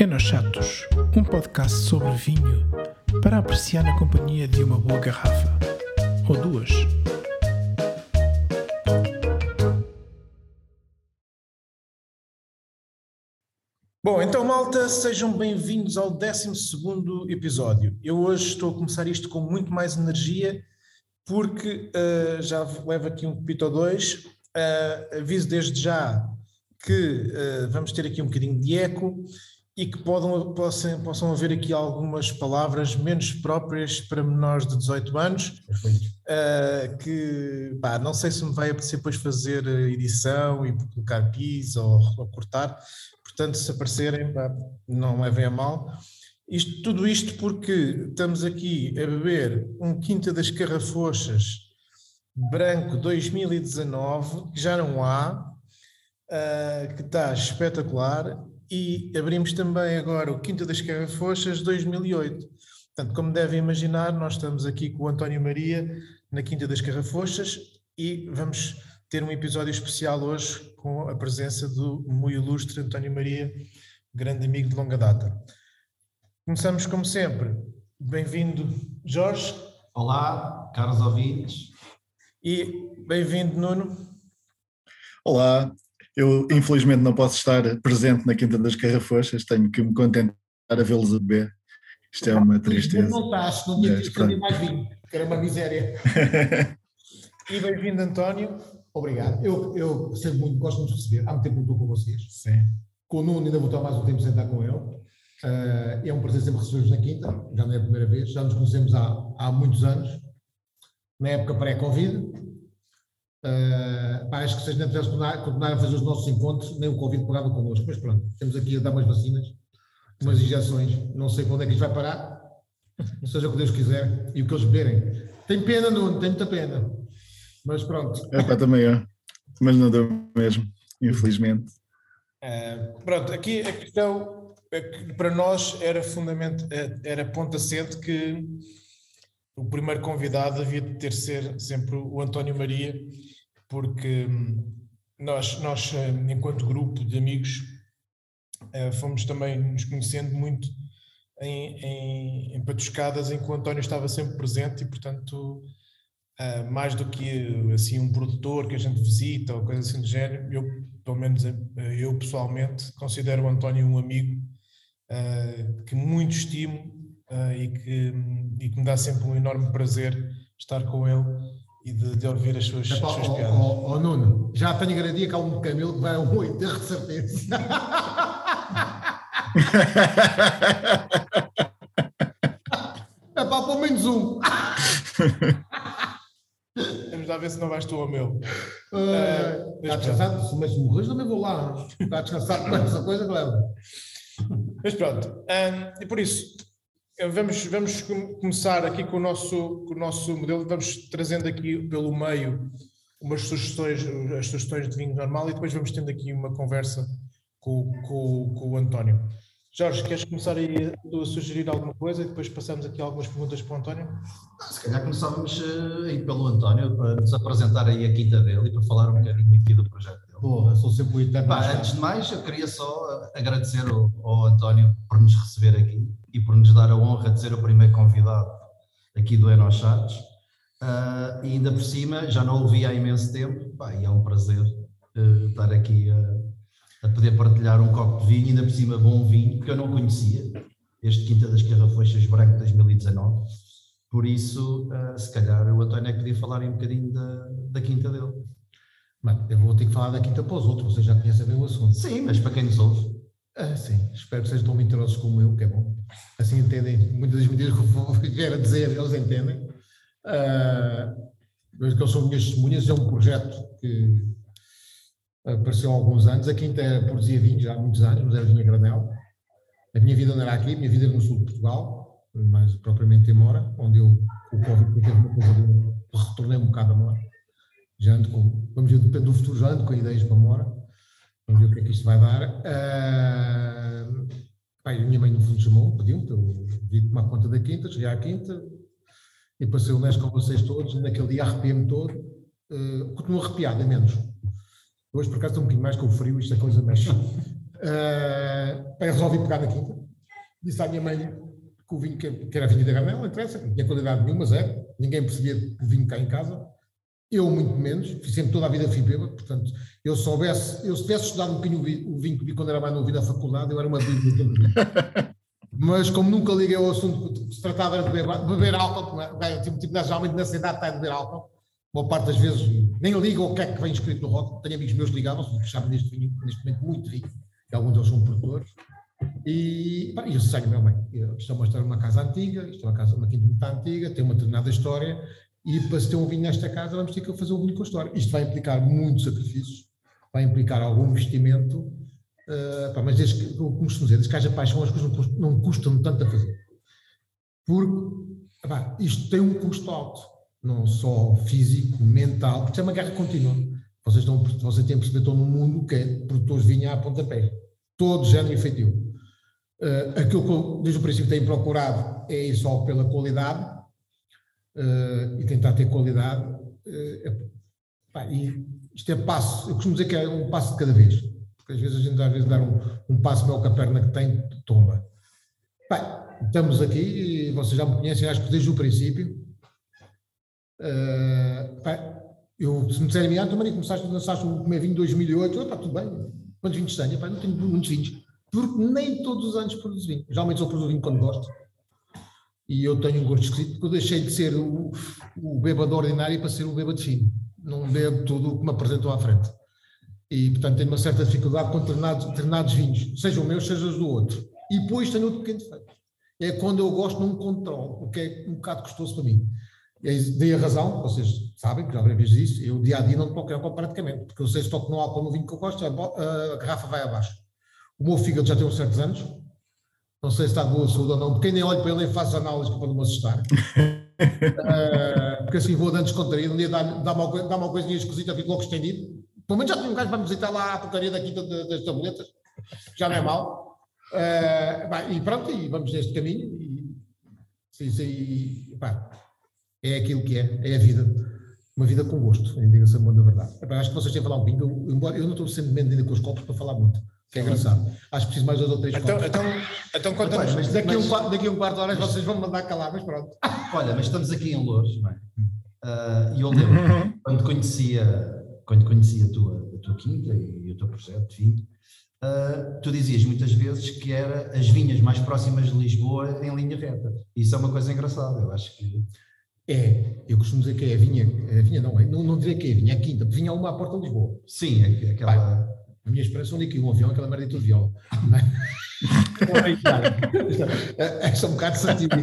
É nos Chatos, um podcast sobre vinho para apreciar na companhia de uma boa garrafa, ou duas. Bom, então malta, sejam bem-vindos ao 12º episódio. Eu hoje estou a começar isto com muito mais energia, porque já levo aqui um pepito ou dois. Aviso desde já que vamos ter aqui um bocadinho de eco e que possam haver aqui algumas palavras menos próprias para menores de 18 anos, que pá, não sei se me vai apetecer depois fazer edição e colocar pis ou cortar, portanto se aparecerem pá, não levem a mal. Tudo isto porque estamos aqui a beber um Quinta das Carafunchas branco 2019, que já não há, que está espetacular, e abrimos também agora o Quinta das Carafunchas 2008. Portanto, como devem imaginar, nós estamos aqui com o António Maria na Quinta das Carafunchas e vamos ter um episódio especial hoje com a presença do muito ilustre António Maria, grande amigo de longa data. Começamos como sempre. Bem-vindo, Jorge. Olá, caros ouvintes. E bem-vindo, Nuno. Olá, eu infelizmente não posso estar presente na Quinta das Carafunchas, tenho que me contentar a vê-los a beber. Isto é uma tristeza. Não estás, não tinha visto mais vinho, que era uma miséria. E bem-vindo, António. Obrigado, eu sempre muito gosto de nos receber, há muito tempo que estou com vocês. Sim. Com o Nuno ainda vou estar mais um tempo sentar com ele. É um prazer sempre receber-vos na Quinta, já não é a primeira vez, já nos conhecemos há muitos anos. Na época pré-Covid, acho que vocês não tivessem continuar a fazer os nossos encontros, nem o Covid pagava connosco, mas pronto, estamos aqui a dar umas vacinas, umas injeções, não sei para onde é que isto vai parar, seja o que Deus quiser e o que eles beberem. Tem pena, Nuno, tem muita pena, mas pronto. Pá, também é, mas não deu mesmo, infelizmente. Pronto, aqui a questão que para nós era ponta cedo que o primeiro convidado havia de ter ser sempre o António Maria, porque nós enquanto grupo de amigos, fomos também nos conhecendo muito em patuscadas em que o António estava sempre presente e, portanto, mais do que assim, um produtor que a gente visita ou coisa assim do género, eu, pelo menos eu pessoalmente, considero o António um amigo que muito estimo. E que me dá sempre um enorme prazer estar com ele e de ouvir as suas piadas. Nuno, já tenho garantia que há um camelo que vai ao boi, de certeza. É pá, pelo menos um. Vamos lá ver se não vais tu ao meu. Está descansado, se morres também vou lá. Está descansado com essa coisa, claro. Mas pronto, e por isso... Vamos começar aqui com o nosso modelo, vamos trazendo aqui pelo meio umas sugestões, as sugestões de vinho normal e depois vamos tendo aqui uma conversa com o António. Jorge, queres começar aí a sugerir alguma coisa e depois passamos aqui algumas perguntas para o António? Se calhar começávamos aí pelo António, para nos apresentar aí a quinta dele e para falar um bocadinho aqui do projeto dele. Porra, sou sempre o eterno. Antes de mais, eu queria só agradecer ao António por nos receber aqui e por nos dar a honra de ser o primeiro convidado aqui do É Nos Chatos. E ainda por cima, já não o vi há imenso tempo, e é um prazer estar aqui a poder partilhar um copo de vinho, ainda por cima bom vinho, que eu não conhecia, este Quinta das Carafunchas branco 2019, por isso, se calhar o António é que podia falar um bocadinho da quinta dele. Mano, eu vou ter que falar da quinta para os outros, vocês já conhecem bem o assunto. Sim, mas para quem nos ouve. Sim, espero que sejam tão mentirosos como eu, que é bom. Assim entendem muitas das medidas que eu vou querer dizer, eles entendem. Mas que eu sou minhas testemunhas, é um projeto que apareceu há alguns anos. A quinta produzia vinhos já há muitos anos, mas era vinho a granel. A minha vida não era aqui, a minha vida era no sul de Portugal, mais propriamente em Mora, onde eu, o Covid, teve uma coisa de retornei um bocado a Mora. Já ando com, vamos ver, depende do futuro, já ando com ideias para Mora. Vamos ver o que é que isto vai dar. A minha mãe no fundo chamou, pediu-me, eu vim tomar conta da quinta, cheguei à quinta e passei o mês com vocês todos, naquele dia arrepiei-me todo, continuo arrepiado, é menos. Hoje por acaso estou um bocadinho mais com o frio, isto é coisa mexe. resolvi pegar na quinta. Disse à minha mãe que o vinho que era vinho da Garnela, não interessa, não tinha qualidade nenhuma, zero. Ninguém percebia o vinho cá em casa. Eu, muito menos, sempre toda a vida fui bêbado, portanto, se tivesse estudado um bocadinho o vinho que vi quando era mais novo na faculdade, eu era uma dúvida. Mas como nunca liguei ao assunto que se tratava de beber álcool, geralmente nessa idade está a beber álcool, boa parte das vezes nem ligo ao que é que vem escrito no rótulo, tenho amigos meus ligados, que sabem deste vinho, neste momento muito rico, que alguns deles são produtores, e eu sei, meu bem, isto é uma casa antiga, isto é uma casa, uma quinta muito antiga, tem uma determinada história, e para se ter um vinho nesta casa vamos ter que fazer um vinho com a história. Isto vai implicar muitos sacrifícios, vai implicar algum investimento, mas desde que haja paixão as coisas não custam tanto a fazer. Porque isto tem um custo alto, não só físico, mental, porque é uma guerra contínua. Vocês têm percebido, estão num mundo que é produtores de vinho à pontapé, todo género efetivo. Aquilo que eu, desde o princípio, tenho procurado é ir só pela qualidade, e tentar ter qualidade, e isto é passo, eu costumo dizer que é um passo de cada vez, porque às vezes dar um passo maior que a perna que tem, tomba. Estamos aqui, e vocês já me conhecem, acho que desde o princípio, se me disserem, tu, Maria, começaste a comer vinho em 2008, tudo bem, quantos vinhos tenho? Não tenho muitos vinhos, porque nem todos os anos produzo vinho, geralmente só produzo vinho quando gosto. E eu tenho um gosto esquisito porque eu deixei de ser o bêbado ordinário para ser o bêbado fino. Não bebo tudo o que me apresentou à frente. E, portanto, tenho uma certa dificuldade com determinados vinhos, seja o meu, seja os do outro. E depois tenho outro pequeno defeito. É quando eu gosto, não controlo, o que é um bocado custoso para mim. E aí, dei a razão, vocês sabem, que já haverem visto isso, eu dia a dia não toco álcool praticamente, porque eu sei se toco no álcool no vinho que eu gosto, a garrafa vai abaixo. O meu fígado já tem uns certos anos. Não sei se está de boa saúde ou não, porque nem olho para ele nem faço análises para não me assustar. Porque assim vou dando descontraído, um dia dá-me uma coisinha esquisita, fico logo estendido. Pelo menos já tinha um gajo para me visitar lá à porcaria da Quinta das Tabletas, já não é mal. E pronto, e vamos neste caminho. É aquilo que é a vida. Uma vida com gosto, diga-se a verdade. Acho que vocês têm a falar um pingo, embora eu não estou sempre ainda com os copos para falar muito. Que é engraçado. Acho que preciso mais 2 ou 3 copos. Então contamos. Daqui a um quarto de hora vocês vão mandar calar, mas pronto. Olha, mas estamos aqui em Loures, não é? E eu lembro, quando conhecia a tua quinta e o teu projeto de vinho, tu dizias muitas vezes que era as vinhas mais próximas de Lisboa em linha reta. Isso é uma coisa engraçada, eu acho que... eu costumo dizer que é não diria que é a vinha, é a quinta, porque vinha uma à porta de Lisboa. Sim, é aquela... A minha esperança é que um avião, aquela merda de tudo viola. É um bocado satírico.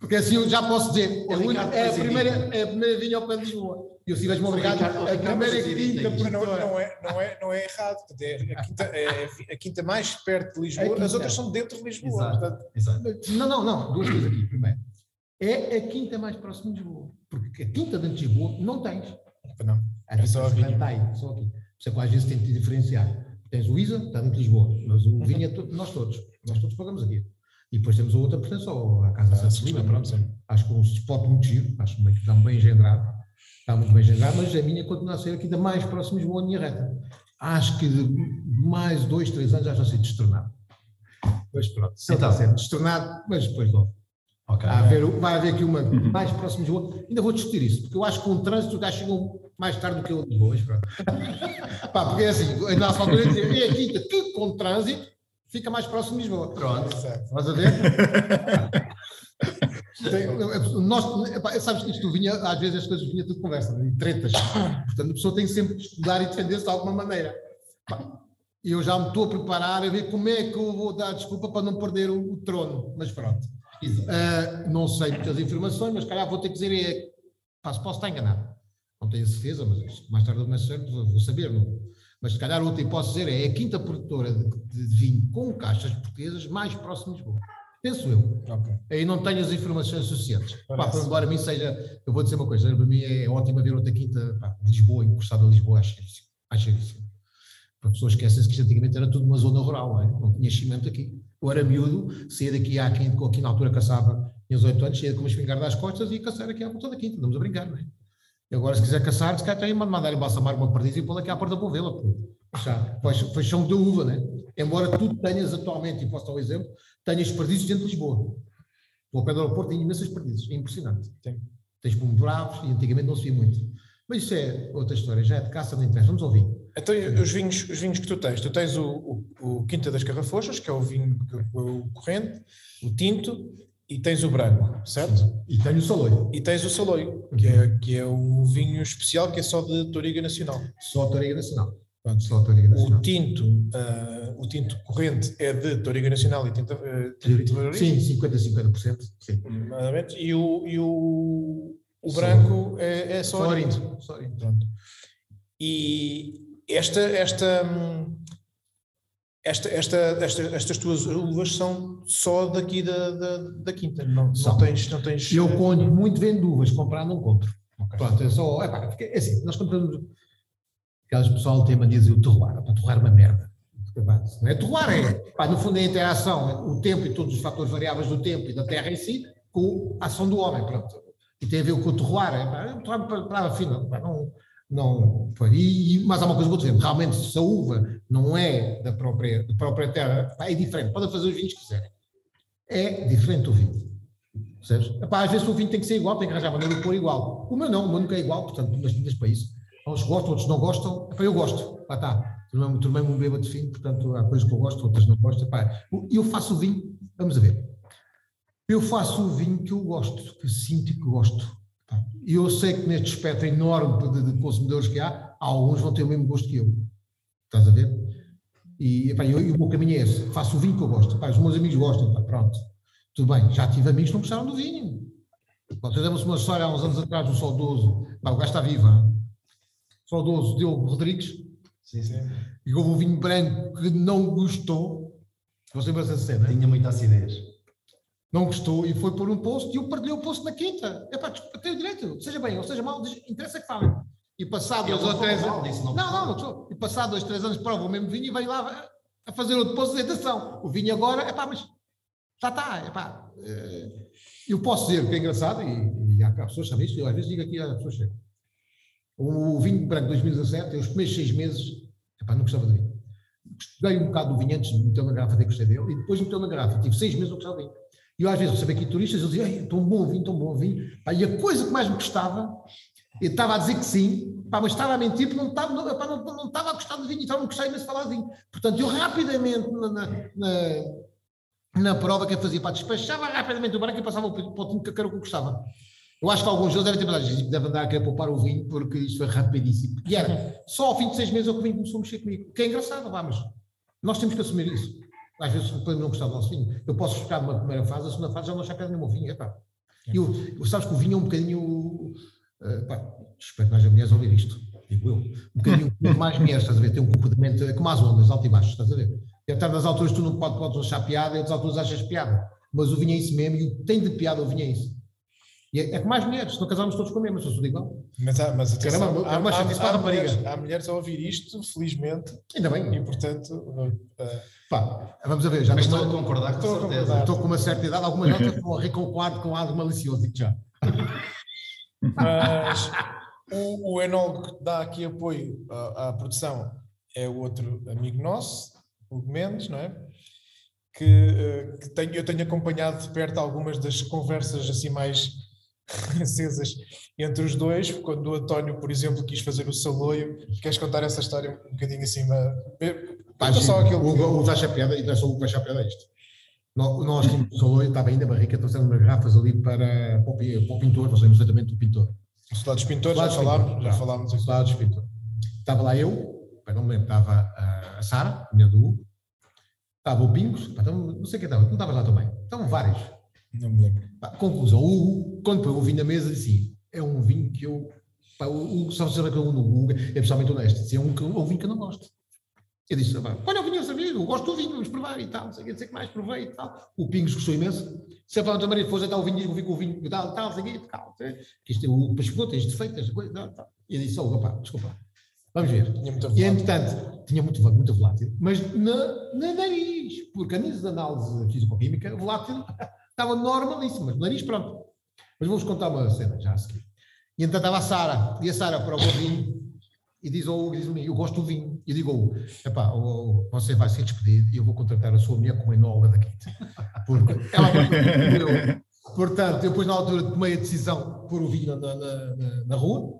Porque assim eu já posso dizer, é a primeira vinha ao pé de Lisboa. E eu estive-me obrigado, a primeira quinta produtora. Não é errado, a quinta mais perto de Lisboa, as outras são dentro de Lisboa. Exato. Não, duas coisas aqui. Primeiro, é a quinta mais próxima de Lisboa, porque a quinta dentro de Lisboa não tens. Não, é só aqui. Por isso é que às vezes tem que te diferenciar. Tens o ISA, está dentro de Lisboa, mas o vinho é nós todos pagamos aqui. E depois temos a outra pertença, à Casa da Passarela, pronto. Acho que um spot muito giro, acho que está bem engendrado, mas a minha continua a ser aqui da mais próxima de Lisboa, a linha reta. Acho que de mais 2, 3 anos já está a ser destronado. Mas pronto, se está a ser destronado, mas depois logo. Okay, vai haver aqui uma mais próxima de Lisboa. Ainda vou discutir isso, porque eu acho que com o trânsito o gajo chegou mais tarde do que eu de Lisboa, mas pronto. Porque é assim, ainda há só altura dizer, é a quinta que com o trânsito fica mais próximo de Lisboa. Pronto, certo. Estás a ver? Sabes que isto vinha, às vezes as coisas vinha tudo conversa, e tretas. Portanto, a pessoa tem sempre de estudar e defender-se de alguma maneira. E eu já me estou a preparar a ver como é que eu vou dar desculpa para não perder o trono, mas pronto. Não sei muitas informações, mas calhar vou ter que dizer, posso estar enganado, não tenho certeza, mas mais tarde ou mais cedo vou saber, não? Mas se calhar outra hipótese dizer é a quinta produtora de vinho com caixas portuguesas mais próxima de Lisboa, penso eu. Okay. Aí não tenho as informações suficientes. Embora a mim seja, eu vou dizer uma coisa, para mim é ótimo haver outra quinta de Lisboa, encostada a Lisboa, acho que para pessoas esquecem-se que antigamente era tudo uma zona rural, não tinha cimento aqui. Eu era miúdo, saía daqui à quinta, aqui na altura caçava, tinha 18 anos, saía com uma espingarda às costas e ia caçar aqui à volta da quinta, andamos a brincar, não é? E agora se quiser caçar, se calhar tem mandar embalsamar uma perdiz e pôr aqui à porta para vê-la, pois são de uva, não é? Embora tu tenhas atualmente, e posso dar um exemplo, tenhas desperdícios dentro de Lisboa. O pé do aeroporto tem imensos desperdícios, é impressionante. Sim. Tens bumbo bravos e antigamente não se via muito. Mas isso é outra história, já é de caça, não interessa. Vamos ao vinho. Então, os vinhos que tu tens o Quinta das Carafunchas, que é o vinho o corrente, o tinto, e tens o branco, certo? Sim. E tens o saloio. Que é o vinho especial, que é só de Toriga Nacional. Só Toriga Nacional. Pronto, só Toriga Nacional. O tinto corrente é de Toriga Nacional e tinta... Sim, 50%. Sim. E o branco é só Orindo. E estas tuas uvas são só daqui da Quinta, não tens... Eu conto muito, vendo uvas, comprar não compro. Okay. Pronto, é só... É assim, nós compramos... Aquelas pessoal tem mania de dizer o torrar, para torrar uma merda. Não é torrar, no fundo é a interação, o tempo e todos os fatores variáveis do tempo e da terra em si, com a ação do homem, pronto. E tem a ver com o torrar, torrar para a final, não, mas há uma coisa que eu estou dizendo, realmente se a uva não é da própria terra, é diferente, podem fazer os vinhos que quiserem, é diferente o vinho, percebes? Às vezes o vinho tem que ser igual, tem que arranjar maneira de pôr igual, o meu nunca é igual, portanto, nas vinhas para isso, uns gostam, outros não gostam, eu gosto, lá está, tornei-me um bêbado de vinho, portanto, há coisas que eu gosto, outras não gosto, eu faço o vinho, vamos a ver, eu faço o vinho que eu gosto, que eu sinto que gosto. E eu sei que neste espectro enorme de consumidores que há, alguns vão ter o mesmo gosto que eu. Estás a ver? E o meu caminho é esse. Faço o vinho que eu gosto. Os meus amigos gostam. Pronto. Tudo bem. Já tive amigos que não gostaram do vinho. Demos uma história há uns anos atrás do saudoso. O gajo está vivo. Saudoso Diogo Rodrigues. Sim, sim. E houve um vinho branco que não gostou. Você lembra essa cena? Tinha muita acidez. Não gostou e foi por um posto e eu partilhei o posto na Quinta. Tenho direito, seja bem ou seja mal, interessa que falem. E passado 2 ou 3 anos prova o mesmo vinho e veio lá a fazer outro posto de apresentação. O vinho agora, mas já está, Eu posso dizer que é engraçado, e há pessoas que sabem isto, eu às vezes digo aqui às pessoas chegam. O vinho branco de 2017, os primeiros 6 meses, não gostava de vinho. Gostei um bocado do vinho antes de meter na garrafa, até gostei dele, e depois meteu na garrafa. Tive 6 meses não gostava de vinho. E eu às vezes recebo aqui turistas, eles dizem, tão bom vinho. E a coisa que mais me gostava, eu estava a dizer que sim, mas estava a mentir porque não estava a gostar de vinho, estava a gostar imenso de falar de vinho. Portanto, eu rapidamente, na prova que eu fazia para despachava rapidamente o branco e passava para o tinto que era o que eu gostava. Eu acho que alguns deles devem ter pensado, devem andar a querer poupar o vinho porque isto foi rapidíssimo. E era, só ao fim de 6 meses o vinho começou a mexer comigo. O que é engraçado, mas nós temos que assumir isso. Às vezes podemos não gostar do nosso vinho. Eu posso gostar de uma primeira fase, a segunda fase já não achar que era nenhum vinho. Sabes que o vinho é um bocadinho... espero que mais as mulheres ouvir isto. Digo eu. Um bocadinho mais mulheres, estás a ver? Tem um comportamento... É como as ondas, alto e baixo, estás a ver? Deve estar nas alturas tu não podes achar piada, e outras alturas achas piada. Mas o vinho é isso mesmo, e o que tem de piada o vinho é isso. E é com mais mulheres, se não casarmos todos com a mesma, se eu sou igual. Mas atenção, há mulheres a ouvir isto, felizmente. Ainda bem. E, portanto... vamos a ver, já estou a concordar, com certeza. Estou com uma certa idade, algumas notas estão a reconquadrar com algo malicioso, já. Mas o enólogo que dá aqui apoio à produção é o outro amigo nosso, o Mendes, não é? Eu tenho acompanhado de perto algumas das conversas assim mais acesas entre os dois, quando o António, por exemplo, quis fazer o saloio. Queres contar essa história um bocadinho assim? O da Chapeada, e não é só o da Chapeada é isto. Nós tínhamos o saloio, estava ainda a barrica, trouxemos umas garrafas ali para o pintor, nós temos exatamente o pintor. O soldado dos pintores, já falámos aqui. O soldado dos pintores. Estava lá eu, não me lembro, estava a Sara, a mulher do Hugo, estava o Pingos, não sei quem estava, não estavas lá também. Estavam vários. Não me lembro. Conclusão, o Hugo, quando pegou o vinho na mesa, disse assim, é um vinho que eu... O Hugo, só se sabe que o Hugo é pessoalmente honesto, disse, é um vinho que eu não gosto. Eu disse, olha o vinho, eu gosto do vinho, vamos provar e tal, não sei o que mais, provei e tal. O Pingos gostou imenso. Se a Fernando Maria depois já está o vinho e tal, não sei o que tal. Isto é o Hugo, pescou, tens defeitos, tal. E eu disse, ó, rapaz, desculpa. Vamos ver. E, entretanto, tinha muito volátil, mas na nariz, porque a nível de análise físico-química, volátil estava normalíssimo, mas no nariz, pronto. Mas vou-vos contar uma cena já a seguir. E, entretanto, estava a Sara, e a Sara provou o vinho, e diz ao Hugo, diz-me, eu gosto do vinho, e digo, epá, você vai ser despedido e eu vou contratar a sua mulher como enóloga da Quinta, porque ela vai. Portanto, eu depois na altura tomei a decisão de pôr o vinho na rua.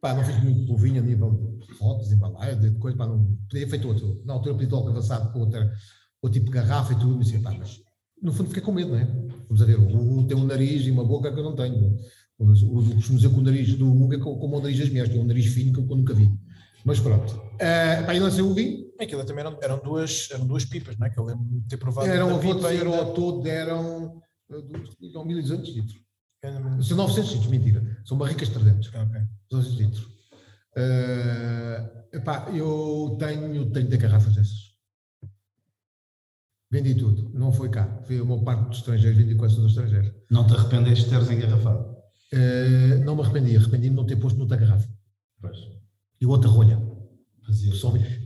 Pá, não fiz muito o vinho a nível de fotos, embalagens, de coisa, pá, não podia feito outro. Na altura pedi logo avançado com outro tipo de garrafa e tudo, mas assim, pá, mas no fundo fiquei com medo, não é? Vamos a ver, o Hugo tem um nariz e uma boca que eu não tenho. Costumo dizer que o nariz do Hugo é como o nariz das minhas, tem um nariz fino que eu nunca vi. Mas pronto. Pá, e lancei o vinho. Aquilo também eram duas pipas, não é? Que eu lembro de ter provado. Eram ao todo, eram 1.200 litros. São 900 litros, mentira. São barricas 300. Okay. 200 litros. Epá, eu tenho 30 garrafas dessas. Vendi tudo. Não foi cá. Foi uma parte dos estrangeiros. Vendi quase todos os estrangeiros. Não te arrependeste de teres engarrafado? Não me arrependi. Arrependi-me de não ter posto noutra garrafa. Pois. E outra rolha.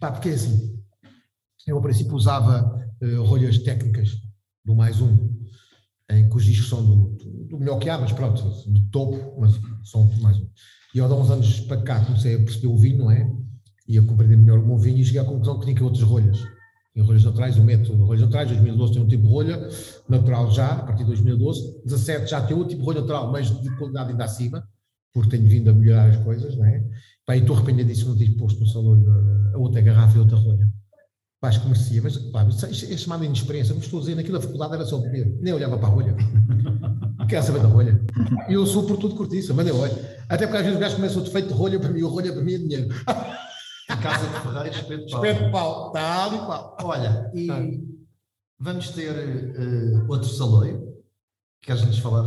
Pá, porque é assim. Eu, a princípio, usava rolhas técnicas do +1. Em que os discos são do melhor que há, mas pronto, do topo, mas são mais um. E eu, há uns anos para cá, comecei a perceber o vinho, não é? E a compreender melhor o meu vinho e cheguei à conclusão que tinha que outras rolhas. Tinha rolhas naturais, eu meto rolhas naturais, 2012 tem um tipo de rolha, natural já, a partir de 2012, 17 já tem outro tipo de rolha natural, mas de qualidade ainda acima, porque tenho vindo a melhorar as coisas, não é? Pá, e estou arrependido disso, não ter posto no salão a outra garrafa e outra rolha. Pá, acho que merecia, mas pá, é chamada inexperiência, mas estou a dizer, naquilo da faculdade era só beber, nem olhava para a rolha, quer saber da rolha, eu sou por tudo cortiça, mas nem olho, até porque às vezes o gajo começa o defeito de rolha para mim, o rolha para mim é dinheiro. Casa de Ferreira, espeto de pau, está ali pau. Olha, e vamos ter outro saloio, queres-nos falar,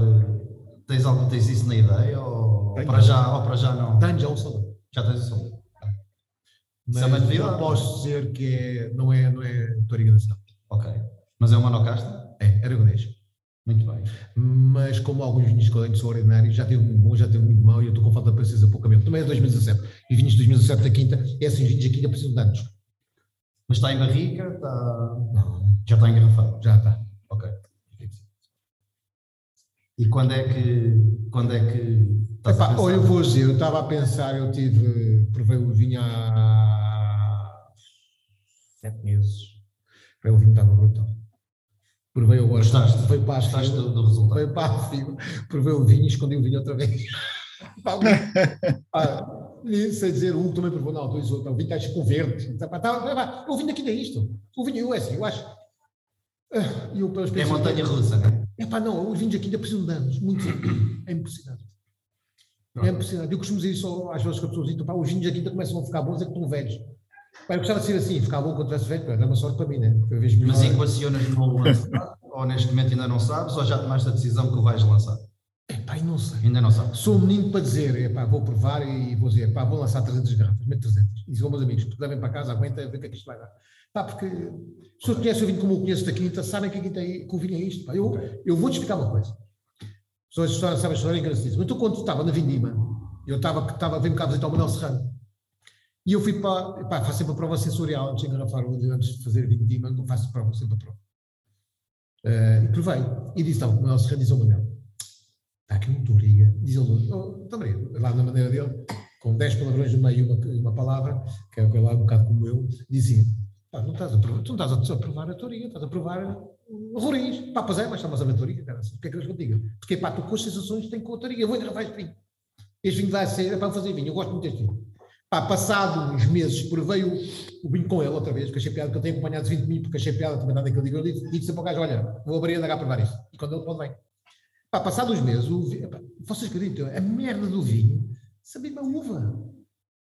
tens isso na ideia, ou para já não? Tenho já um saloio. Já tens um saloio. Mas eu posso dizer que não é Toriga Nacional. Ok. Mas é uma monocasta? É, aragonês. Muito bem. Mas como alguns vinhos que eu tenho são ordinários, já teve muito bom, já teve muito mau e eu estou com falta de paciência pouco a pouco. Também é 2017. E vinhos de 2017 da Quinta, esses vinhos da Quinta precisam de anos. Mas está em barrica? Está... Não. Já está engarrafado? Já está. Ok. E quando é que estás a pensar? Olha, eu vou dizer, eu estava a pensar, provei o vinho há 7 meses. O vinho estava brutal. Provei agora. Gostaste? Foi para a figa. Gostaste do resultado? Foi para a figa. Provei o vinho e escondi o vinho outra vez. Sei dizer, o também provou, não, dois outros. O vinho está com verde. O vinho aqui não é isto. O vinho é assim, eu acho. É montanha russa, não é? Epá, não, os vinhos aqui ainda precisam de anos, muitos anos. É impressionante. É impressionante. Eu costumo dizer isso às vezes que as pessoas dizem, pá, os vinhos aqui ainda começam a ficar bons, é que estão velhos. Pá, eu gostava de ser assim, ficar bom quando estivesse velho, pá, dá uma sorte para mim, né? Mas equacionas no lançar, ou neste momento ainda não sabes, ou já tomaste a decisão que o vais lançar? Epá, não sei. Ainda não sabes. Sou um menino para dizer, epá, vou provar e vou dizer, pá, vou lançar 300 garrafas, meto 300. Dizem aos meus amigos, porque levem para casa, aguenta, vê o que é que isto vai dar. Pá, porque as pessoas conhecem o vinho como eu conheço da Quinta, sabem que a Quinta é, que o vinho é isto. Pá. Eu vou-te explicar uma coisa. As pessoas sabem a história engraçadíssima. Mas tu, quando estava na Vindima, eu vim cá visitar o Manuel Serrano. E eu fui para... Pá, faço sempre a prova sensorial, antes de engarrafar, antes de fazer Vindima, eu faço prova, sempre a prova. E provei. E disse, o Manuel Serrano diz ao Manuel, está aqui um Toriga. Diz ele, lá na maneira dele, com 10 palavrões no meio e uma palavra, que é lá um bocado como eu, dizia... Não estás a provar, tu não estás a provar a Toriga, estás a provar roriz. Pá, pois é, mas estamos a ver a Toriga, cara. O que é que eles me digam? Porque, pá, tu com as sensações tens com a Toriga, eu vou engarrafar este vinho. Este vinho vai ser, é para fazer vinho, eu gosto muito deste vinho. Pá, passado uns meses, provei o vinho com ele outra vez, porque achei piada, que eu tenho acompanhado 20 mil, porque achei piada, também nada que eu digo, eu disse sempre ao gajo, olha, vou abrir e andar a provar isto. E quando ele vem. Pá, passado uns meses, vocês acreditam, a merda do vinho, sabia uma uva.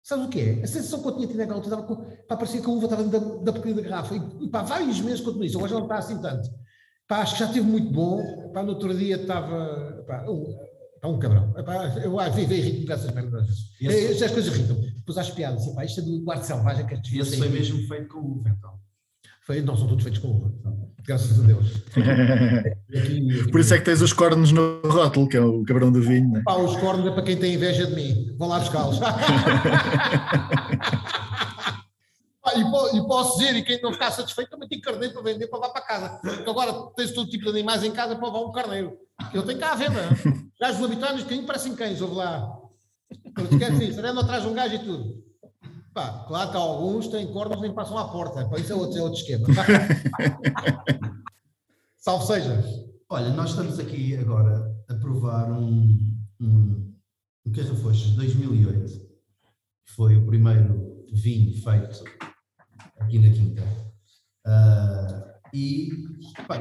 Sabes o que é? A sensação que eu tinha tido naquela altura, pá, parecia que a uva estava dentro da pequena garrafa. E pá, vários meses continuo isso. Hoje não está assim tanto. Pá, acho que já esteve muito bom. Pá, no outro dia estava... Pá, um cabrão. Pá, eu às vezes irrito-me dessas merdas às vezes. As coisas irritam. Depois às piadas. Assim, pá, isto é do guarda selvagem. E esse foi mesmo feito com uva, então? Foi, não, são todos feitos com uva. Não. Graças a Deus. Por isso é que tens os cornos no rótulo, que é o cabrão do vinho, não é? Pá, os cornos é para quem tem inveja de mim. Vão lá buscá-los. E posso dizer, e quem não ficar satisfeito também tem carneiro para vender, para levar para casa. Porque agora tens todo tipo de animais em casa para levar um carneiro. Eu tenho cá a venda. Já os habitantes, que parecem cães, ouve lá. Quer dizer, andam atrás de um gajo e tudo. Pá, claro que alguns têm cornos e passam à porta. Para isso é outro esquema. Salve seja. Olha, nós estamos aqui agora a provar um Carrafoches de 2008. Foi o primeiro vinho feito aqui na Quinta.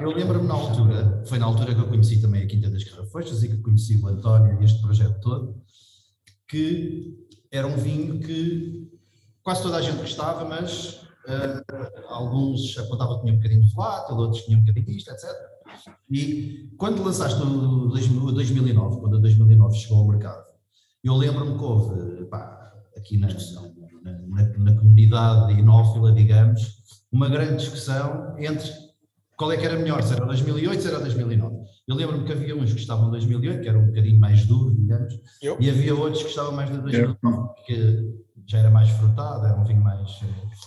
Eu lembro-me na altura, foi na altura que eu conheci também a Quinta das Carafunchas e que conheci o António e este projeto todo, que era um vinho que quase toda a gente gostava, mas alguns apontavam que tinha um bocadinho de volátil, outros tinham um bocadinho disto, etc. E quando lançaste o 2009, quando o 2009 chegou ao mercado, eu lembro-me que houve, aqui na comunidade enófila, digamos, uma grande discussão entre qual é que era melhor, se era 2008, se era 2009. Eu lembro-me que havia uns que gostavam de 2008, que era um bocadinho mais duro, digamos, e havia outros que gostavam mais de 2009, porque já era mais frutado, era um vinho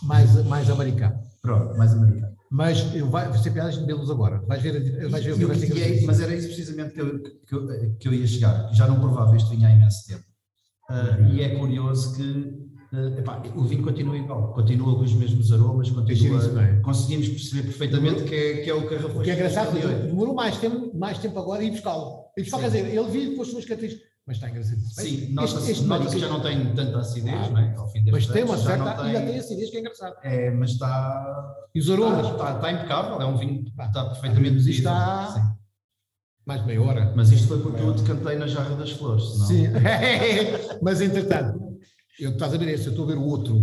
mais americano. Pronto, mais americano. Mas eu vou ser piadas de belos agora, vais ver o que vai ser. Mas era isso precisamente que eu ia chegar, já não provava este vinho há imenso tempo. E é curioso que o vinho continua igual, continua com os mesmos aromas, conseguimos perceber perfeitamente que é o Carrafoches. O que é engraçado, demorou mais tempo agora a ir buscá-lo. Quer dizer, ele vive com as suas características, mas está engraçado. Sim, nota-se que já não tem tanta acidez, não é? Ao fim mas tem uma certa, ainda tem acidez, que é engraçado. É, mas está... E os aromas? Está impecável, é um vinho que está perfeitamente medido. Está... mais de meia hora. Mas isto foi porque eu decantei na Jarra das Flores, não? Sim, mas entretanto... Estás a ver esse, eu estou a ver o outro.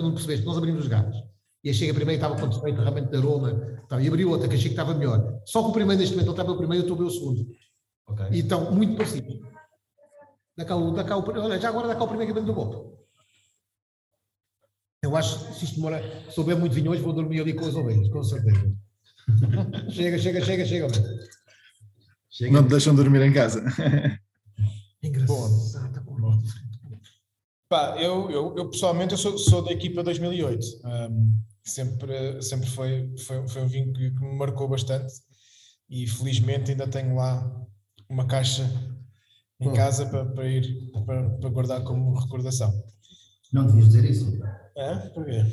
Não percebeste, nós abrimos os gatos. E achei que a primeira estava com defeito realmente de aroma, e abri outra, que achei que estava melhor. Só que o primeiro, neste momento, ele estava o primeiro, eu estou a ver o segundo. Okay. E estão muito parecidos. Olha, já agora dá cá o primeiro que vem do golpe. Eu acho que se isto demora, se houver muito vinho hoje, vou dormir ali com as ovelhas, com certeza. Chega. Não te deixam dormir em casa. Engraçado. Bom. Eu pessoalmente eu sou da equipa 2008, sempre foi um vinho que me marcou bastante e felizmente ainda tenho lá uma caixa em casa para guardar como recordação. Não devias dizer isso? É? Porquê?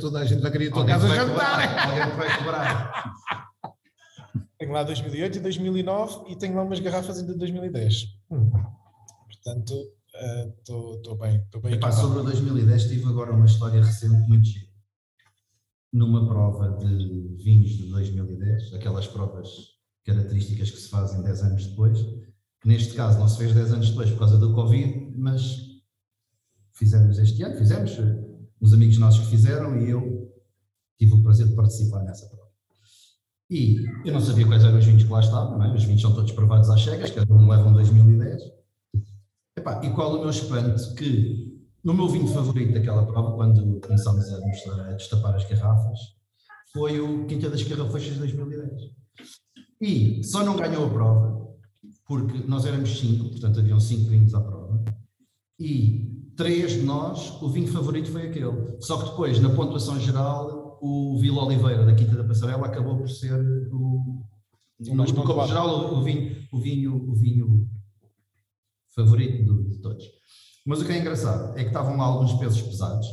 Toda a gente vai querer ir à tua casa jantar! Alguém vai cobrar! Tenho lá 2008 e 2009 e tenho lá umas garrafas ainda de 2010. Portanto... Estou bem. Sobre o 2010 tive agora uma história recente muito gira. Numa prova de vinhos de 2010, aquelas provas características que se fazem 10 anos depois, que neste caso não se fez 10 anos depois por causa do Covid, mas fizemos este ano, uns amigos nossos que fizeram e eu tive o prazer de participar nessa prova. E eu não sabia quais eram os vinhos que lá estavam, não é? Os vinhos são todos provados às cegas, cada um leva um 2010. E qual o meu espanto que, no meu vinho favorito daquela prova, quando começámos a destapar as garrafas, foi o Quinta das Carafunchas de 2010. E só não ganhou a prova, porque nós éramos 5, portanto haviam 5 vinhos à prova, e 3 de nós, o vinho favorito foi aquele. Só que depois, na pontuação geral, o Vila Oliveira, da Quinta da Passarela, acabou por ser o vinho favorito de todos. Mas o que é engraçado é que estavam lá alguns pesos pesados.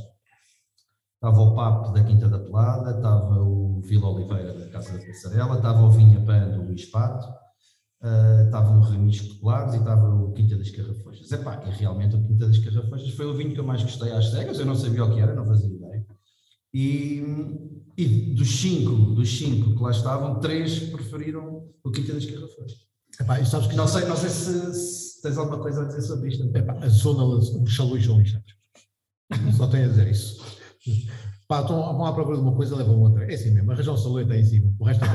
Estava o Papo da Quinta da Pellada, estava o Vila Oliveira da Casa da Passarela, estava o Vinha-Pan do Luís Pato, estava o Remisco de Colares e estava o Quinta das Carafunchas. E realmente o Quinta das Carafunchas foi o vinho que eu mais gostei às cegas, eu não sabia o que era, não fazia ideia. E dos cinco que lá estavam, 3 preferiram o Quinta das Carafunchas. Sabes que não sei se tens alguma coisa a dizer sobre isto. Os chaluchões, só tenho a dizer isso. Vão à procura de uma coisa, levam outra. É assim mesmo, a região Saloi está em cima, o resto é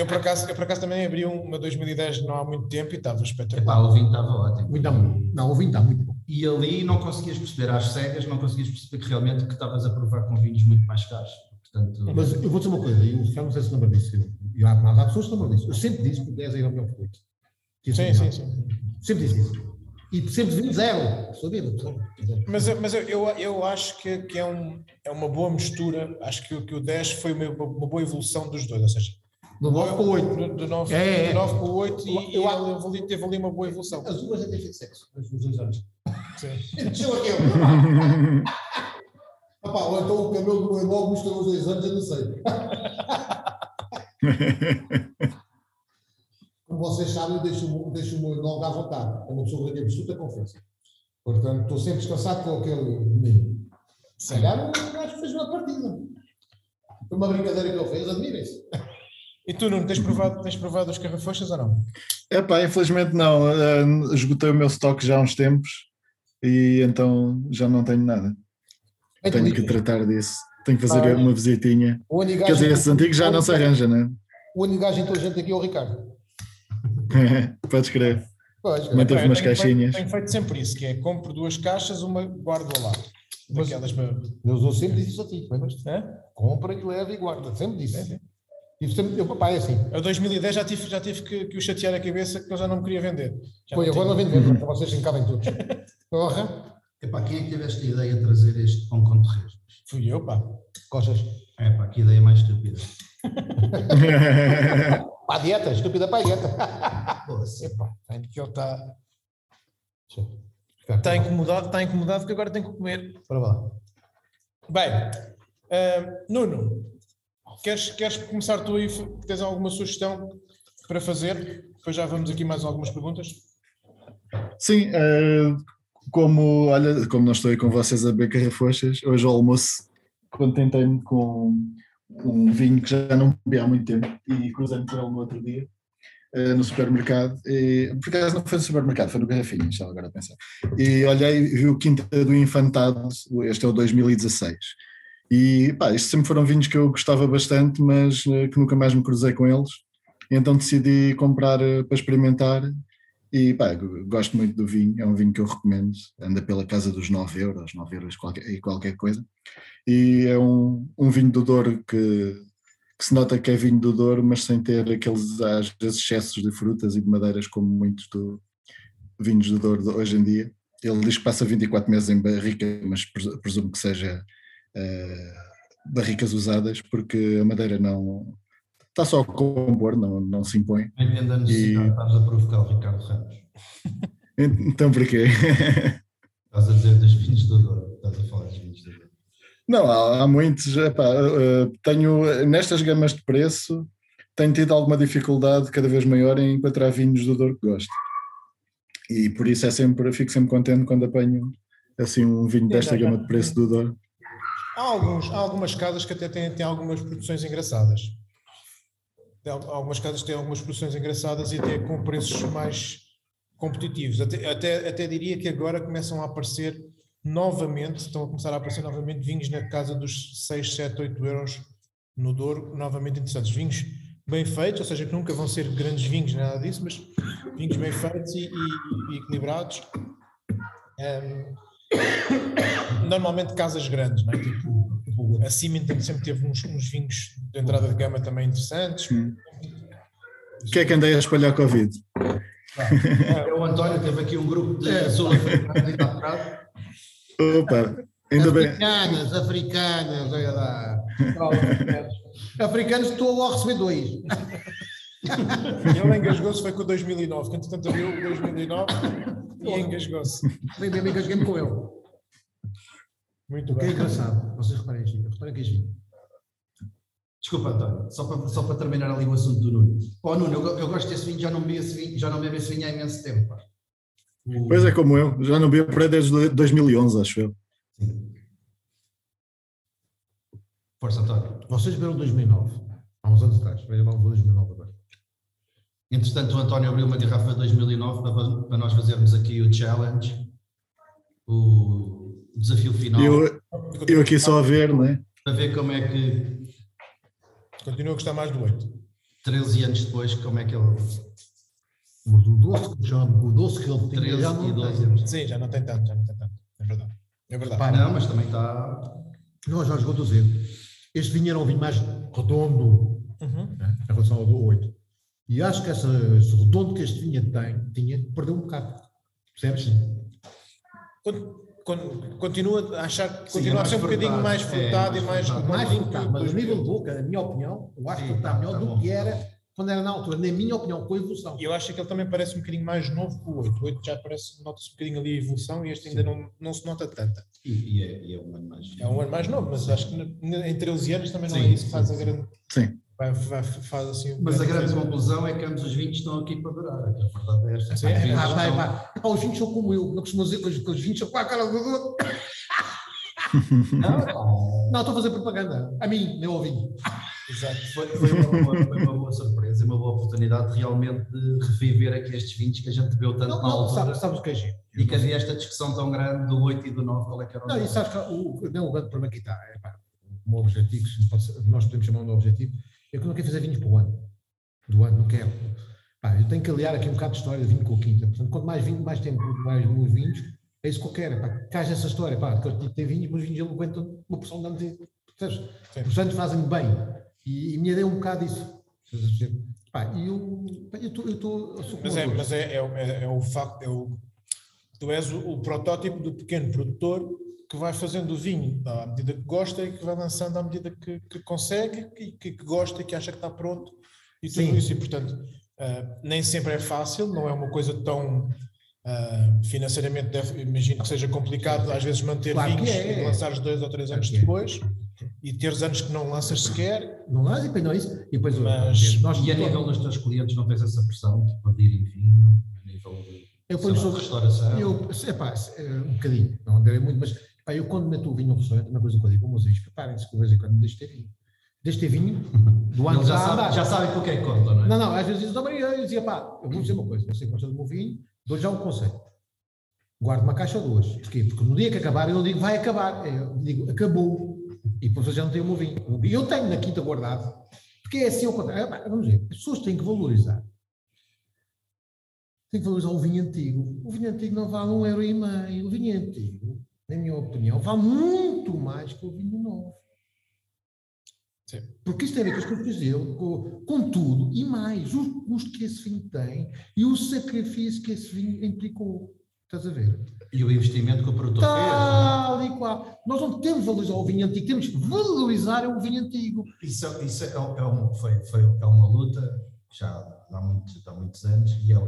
Eu, por acaso, também abri uma 2010 não há muito tempo e estava espetacular. O vinho estava ótimo. O vinho está muito bom. E ali não conseguias perceber, às cegas, que realmente que estavas a provar com vinhos muito mais caros. Portanto, mas eu vou dizer uma coisa, eu não sei se lembra disso, há pessoas que lembram disso, eu sempre disse que o 10 era o melhor produto. Sim. Sempre disse isso. E sempre vim zero. Mas eu acho que é uma boa mistura, acho que o 10 foi uma boa evolução dos dois, ou seja, do 9 para o 8. Do 9 para o 8 e ele teve ali uma boa evolução. As duas até têm sexo, as duas anos. Deixou aqui. Opa, ou então o cabelo do logo nos teus 2 anos, eu não sei. Como vocês sabem, eu deixo-me logo à vontade. É uma pessoa que eu absoluta confiança. Portanto, estou sempre descansado com aquele menino. Se calhar, eu acho que fez uma partida. Foi uma brincadeira que ele fez, admirem-se. E tu, Nuno, tens provado os carrafunchas ou não? Epá, infelizmente não. Esgotei o meu estoque já há uns tempos e então já não tenho nada. É tenho que tratar disso. Tenho que fazer uma visitinha. Quer dizer, esses antigos já não se arranja, não é? O único gajo inteligente aqui é o Ricardo. Podes crer. Manteve umas caixinhas. Tenho feito sempre isso, que é compro 2 caixas, uma guardo ao lado. Daquelas eu usou sempre isso a ti, compra e leva e guarda, sempre disse. E papai é assim. Em 2010 já tive que o chatear a cabeça que eu já não me queria vender. Foi, agora não vendo mesmo, vocês encabem todos. Epá, quem é que teve esta ideia de trazer este pão com terrestres? Fui eu, pá. Coxas? É pá, que ideia mais estúpida. Para a dieta, estúpida para a dieta. Epá, Está incomodado porque agora tem que comer. Para lá. Bem, Nuno. Queres começar tu aí? Tens alguma sugestão para fazer? Depois já vamos aqui mais algumas perguntas. Sim, como não estou aí com vocês a beber carrafunchas, hoje ao almoço contentei-me com um vinho que já não bebi há muito tempo e cruzei-me com ele no outro dia, no supermercado. E, por acaso não foi no supermercado, foi no Garrafinha, estava agora a pensar. E olhei e vi o Quinta do Infantado, este é o 2016. E pá, isto sempre foram vinhos que eu gostava bastante, mas que nunca mais me cruzei com eles, e então decidi comprar para experimentar e pá, gosto muito do vinho, é um vinho que eu recomendo, anda pela casa dos 9 euros qualquer coisa, e é um vinho do Douro que se nota que é vinho do Douro, mas sem ter aqueles às vezes excessos de frutas e de madeiras como muitos vinhos do Douro hoje em dia. Ele diz que passa 24 meses em barrica, mas presumo que seja... barricas usadas, porque a madeira não está só a compor, não se impõe. Entendo a necessidade, estás a provocar o Ricardo Ramos. Então porquê? Estás a dizer dos vinhos do Douro, estás a falar dos vinhos do Douro. Não, há muitos. Epá, tenho, nestas gamas de preço, tenho tido alguma dificuldade cada vez maior em encontrar vinhos do Douro que gosto. E por isso fico sempre contente quando apanho assim um vinho desta gama de preço do Douro. Há algumas casas que até têm algumas produções engraçadas. Algumas casas têm algumas produções engraçadas e até com preços mais competitivos. Até diria que agora começam a aparecer novamente, vinhos na casa dos 6, 7, 8 euros no Douro, novamente interessantes. Vinhos bem feitos, ou seja, que nunca vão ser grandes vinhos, nada disso, mas vinhos bem feitos e equilibrados. Normalmente casas grandes, não é? Tipo, a Cimentin sempre teve uns vinhos de entrada de gama também interessantes. O que é que andei a espalhar Covid? O António teve aqui um grupo de Opa, ainda bem. Africanas, olha lá. Africanos, estou logo a receber 2. Ele engasgou-se, foi com o 2009, que entretanto abriu o 2009 e engasgou-se. Bem, bem, engasguei-me com ele. Muito bem. Que é engraçado, vocês reparem que é vinho. Desculpa, António, só para terminar ali o assunto do Nuno. Pô, Nuno, eu gosto desse vinho, já não bebo esse vinho há imenso tempo. Pá. Pois é, como eu, já não bebo desde 2011, acho eu. Sim. Força, António. Vocês beberam 2009, há uns anos atrás, veio lá o 2009 agora. Entretanto, o António abriu uma garrafa de 2009 para nós fazermos aqui o challenge, o desafio final. Eu aqui só a ver, não é? Para ver como é que... Continua a gostar mais do 8. 13 anos depois, como é que ele... Mas o doce que ele tem já não 12 anos. Sim, já não tem tanto. É verdade. Pá, não, mas também está... Não, já lhes vou dizer. Este vinho era um vinho mais redondo, né, em relação ao do 8. E acho que esse redondo que este vinho tinha, perdeu um bocado. Percebes? Continua a achar que continua a ser um bocadinho mais frutado e mais... Mas, no nível de boca, na minha opinião, eu acho que está melhor do que era quando era na altura, na minha opinião, com a evolução. Eu acho que ele também parece um bocadinho mais novo que o 8. O 8 já parece, nota-se um bocadinho ali a evolução e este ainda não se nota tanta. E é um ano mais... É um ano mais novo, mas acho que em 13 anos também não é isso que faz a grande... Sim. Faz assim, mas a grande conclusão é que ambos os vinhos estão aqui para durar. A verdade é esta. Sim, os vinhos são como eu. Não costumo dizer que os vinhos são com a cara do... Não, estou a fazer propaganda. A mim, meu ouvido. Exato. Foi uma boa surpresa, uma boa oportunidade realmente de reviver aqui estes vinhos que a gente bebeu tanto na altura. Sabes o que é giro. E que havia esta discussão tão grande do 8 e do 9, qual é que era o nome? Não, e sabes que o grande problema que está, o meu objetivo, nós podemos chamar o meu objetivo, é que eu não quero fazer vinhos para o ano. Do ano, não quero. Eu tenho que aliar aqui um bocado de história de vinho com a Quinta. Portanto, quanto mais vinho, mais tempo, mais meus vinhos, é isso que eu quero. Que haja essa história. Porque eu tenho vinhos, mas os vinhos aguentam uma porção de anos. Portanto, fazem-me bem. E me deu um bocado disso. Mas é o facto, tu és o protótipo do pequeno produtor que vai fazendo o vinho à medida que gosta e que vai lançando à medida que consegue e que gosta e que acha que está pronto e tudo isso. E, portanto, nem sempre é fácil, não é uma coisa tão... financeiramente, imagino que seja complicado às vezes manter vinhos e lançares 2 ou 3 anos depois e teres anos que não lanças sequer. Não lanças e depois não é isso. E, depois, a nível dos teus clientes não tens essa pressão de pedirem vinho a nível de restauração? Um bocadinho, não andarei muito, mas eu quando meto o vinho no restaurante, uma coisa que eu digo, meus amigos, preparem-se que de vez em quando me deixo ter vinho. Deste vinho, do ano já sabem porque é que conta, não é? Não, às vezes eu dizia, eu vou dizer uma coisa, não sei quanto é do meu vinho, dou já um conselho. Guardo uma caixa ou duas. Porquê? Porque no dia que acabar, eu não digo, vai acabar. Eu digo, acabou. E depois eu já não tenho o meu vinho. E eu tenho na Quinta guardado. Porque é assim ao contrário. Vamos ver, as pessoas têm que valorizar. Têm que valorizar o vinho antigo. O vinho antigo não vale 1,5 €. O vinho antigo, na minha opinião, vale muito mais que o vinho novo. Sim. Porque isto tem a ver com as coisas que eu com tudo e mais, o custo que esse vinho tem e o sacrifício que esse vinho implicou, estás a ver? E o investimento que o produtor fez. Tal e qual. Nós não temos valorizar o vinho antigo, temos valorizar o vinho antigo. Isso foi uma luta já há muitos anos e é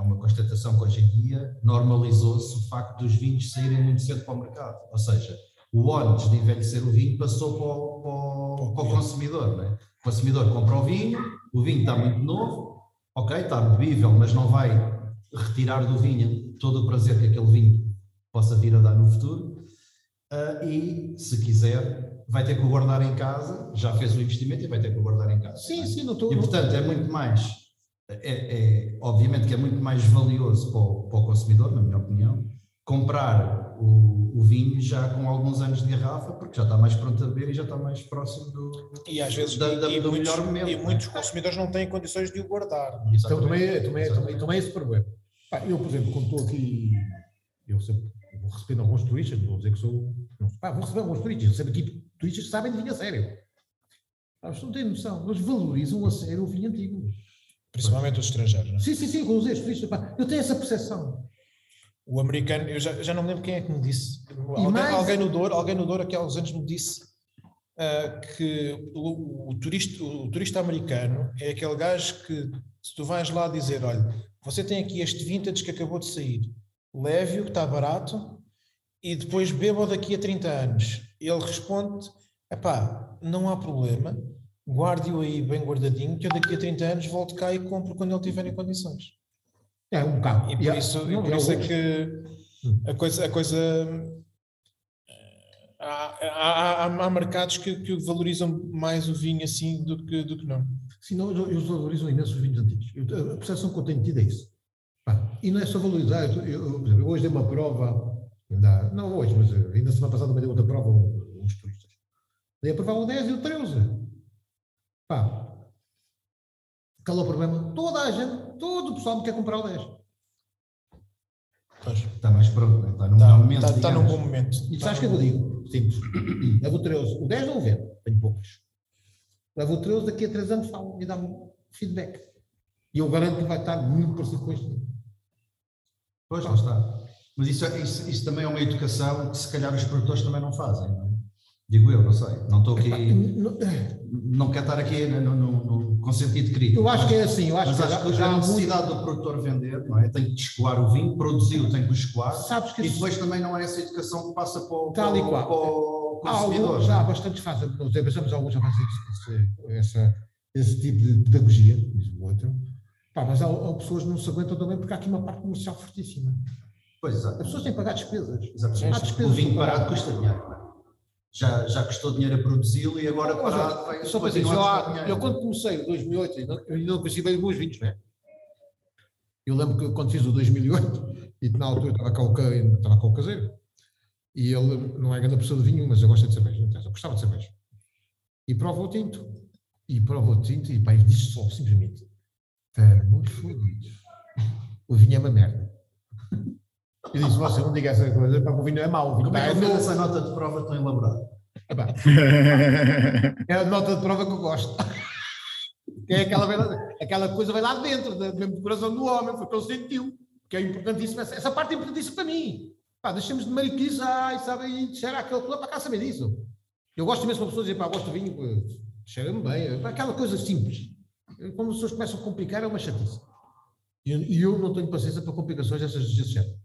uma constatação que hoje em dia normalizou-se o facto dos vinhos saírem muito cedo para o mercado, ou seja, o ónus de envelhecer o vinho passou para o consumidor, não é? O consumidor compra o vinho está muito novo, ok, está bebível, mas não vai retirar do vinho todo o prazer que aquele vinho possa vir a dar no futuro, e se quiser vai ter que o guardar em casa, já fez o investimento e vai ter que o guardar em casa. Sim, doutor. E portanto é muito mais, obviamente que é muito mais valioso para o consumidor, na minha opinião, comprar o vinho já com alguns anos de garrafa, porque já está mais pronto a beber e já está mais próximo do melhor momento. E muitos consumidores não têm condições de o guardar. Então também é esse problema. Eu, por exemplo, quando estou aqui, eu sempre vou recebendo alguns turistas, não vou dizer que sou... vou receber alguns turistas, sempre aqui turistas que sabem de vinho a sério. Não têm noção, eles valorizam a sério o vinho antigo. Principalmente os estrangeiros, não é? Sim, com os turistas. Eu tenho essa percepção. O americano, eu já não me lembro quem é que me disse, alguém no Douro aqui há uns anos me disse que o turista americano é aquele gajo que se tu vais lá dizer, olha, você tem aqui este vintage que acabou de sair, leve-o, que está barato, e depois beba-o daqui a 30 anos. Ele responde, não há problema, guarde-o aí bem guardadinho, que eu daqui a 30 anos volto cá e compro quando ele tiver em condições. É um bocado. E por isso é que a coisa... Há mercados que valorizam mais o vinho assim do que não. Sim, não, eles valorizam imenso os vinhos antigos. A percepção que eu tenho tido é isso. E não é só valorizar. Por exemplo, hoje dei uma prova... Não hoje, mas ainda semana passada também dei outra prova uns turistas. Dei a prova o 10 e o 13. Qual é o problema? Toda a gente... Todo o pessoal me quer comprar o 10. Está mais pronto, está num bom momento. Está num bom momento. E sabes o que eu digo? Simples. Levo o 13. O 10 não o vendo, tenho poucos. Levo o 13, daqui a 3 anos falam e dá-me feedback. E eu garanto que vai estar muito parecido com este. Pois, lá está. Mas isso também é uma educação que se calhar os produtores também não fazem, não é? Digo eu, não sei, não estou aqui, não quero estar aqui com sentido crítico. Eu acho que é assim, eu acho que já há a necessidade do produtor vender, não é? Tem que descoar o vinho, produziu, tem que descoar, sabes que e depois também não há essa educação que passa para o consumidor. Já há bastantes fases, pensamos alguns já fazem esse tipo de pedagogia, diz o outro, mas há pessoas que não se aguentam também porque há aqui uma parte comercial fortíssima. Pois, exatamente. As pessoas têm que pagar despesas. Exatamente. Há despesas. O vinho parado custa dinheiro, não é? Já custou dinheiro a produzi-lo e agora parado. Só para dizer, eu quando comecei o 2008, eu ainda não conheci bem bons vinhos, não é? Eu lembro que quando fiz o 2008, e na altura estava cá o caseiro, e ele não é grande pessoa de vinho, mas eu gosto de cerveja, eu gostava de cerveja. E prova o tinto, e pá, ele diz só, simplesmente, estamos fodidos. O vinho é uma merda. Eu disse, você não diga essa coisa, porque o vinho é mau. Como é que essa nota de prova tão elaborada? É a nota de prova que eu gosto. É aquela coisa vai lá dentro, do coração do homem, foi o que ele sentiu. Que é importantíssimo, essa parte é importantíssima para mim. Pá, deixamos de mariquice, e cheira aquele colar para cá saber disso. Eu gosto mesmo de pessoas dizer, gosto de vinho, cheira-me bem. Aquela coisa simples. Quando as pessoas começam a complicar, é uma chatice. E eu não tenho paciência para complicações desse género.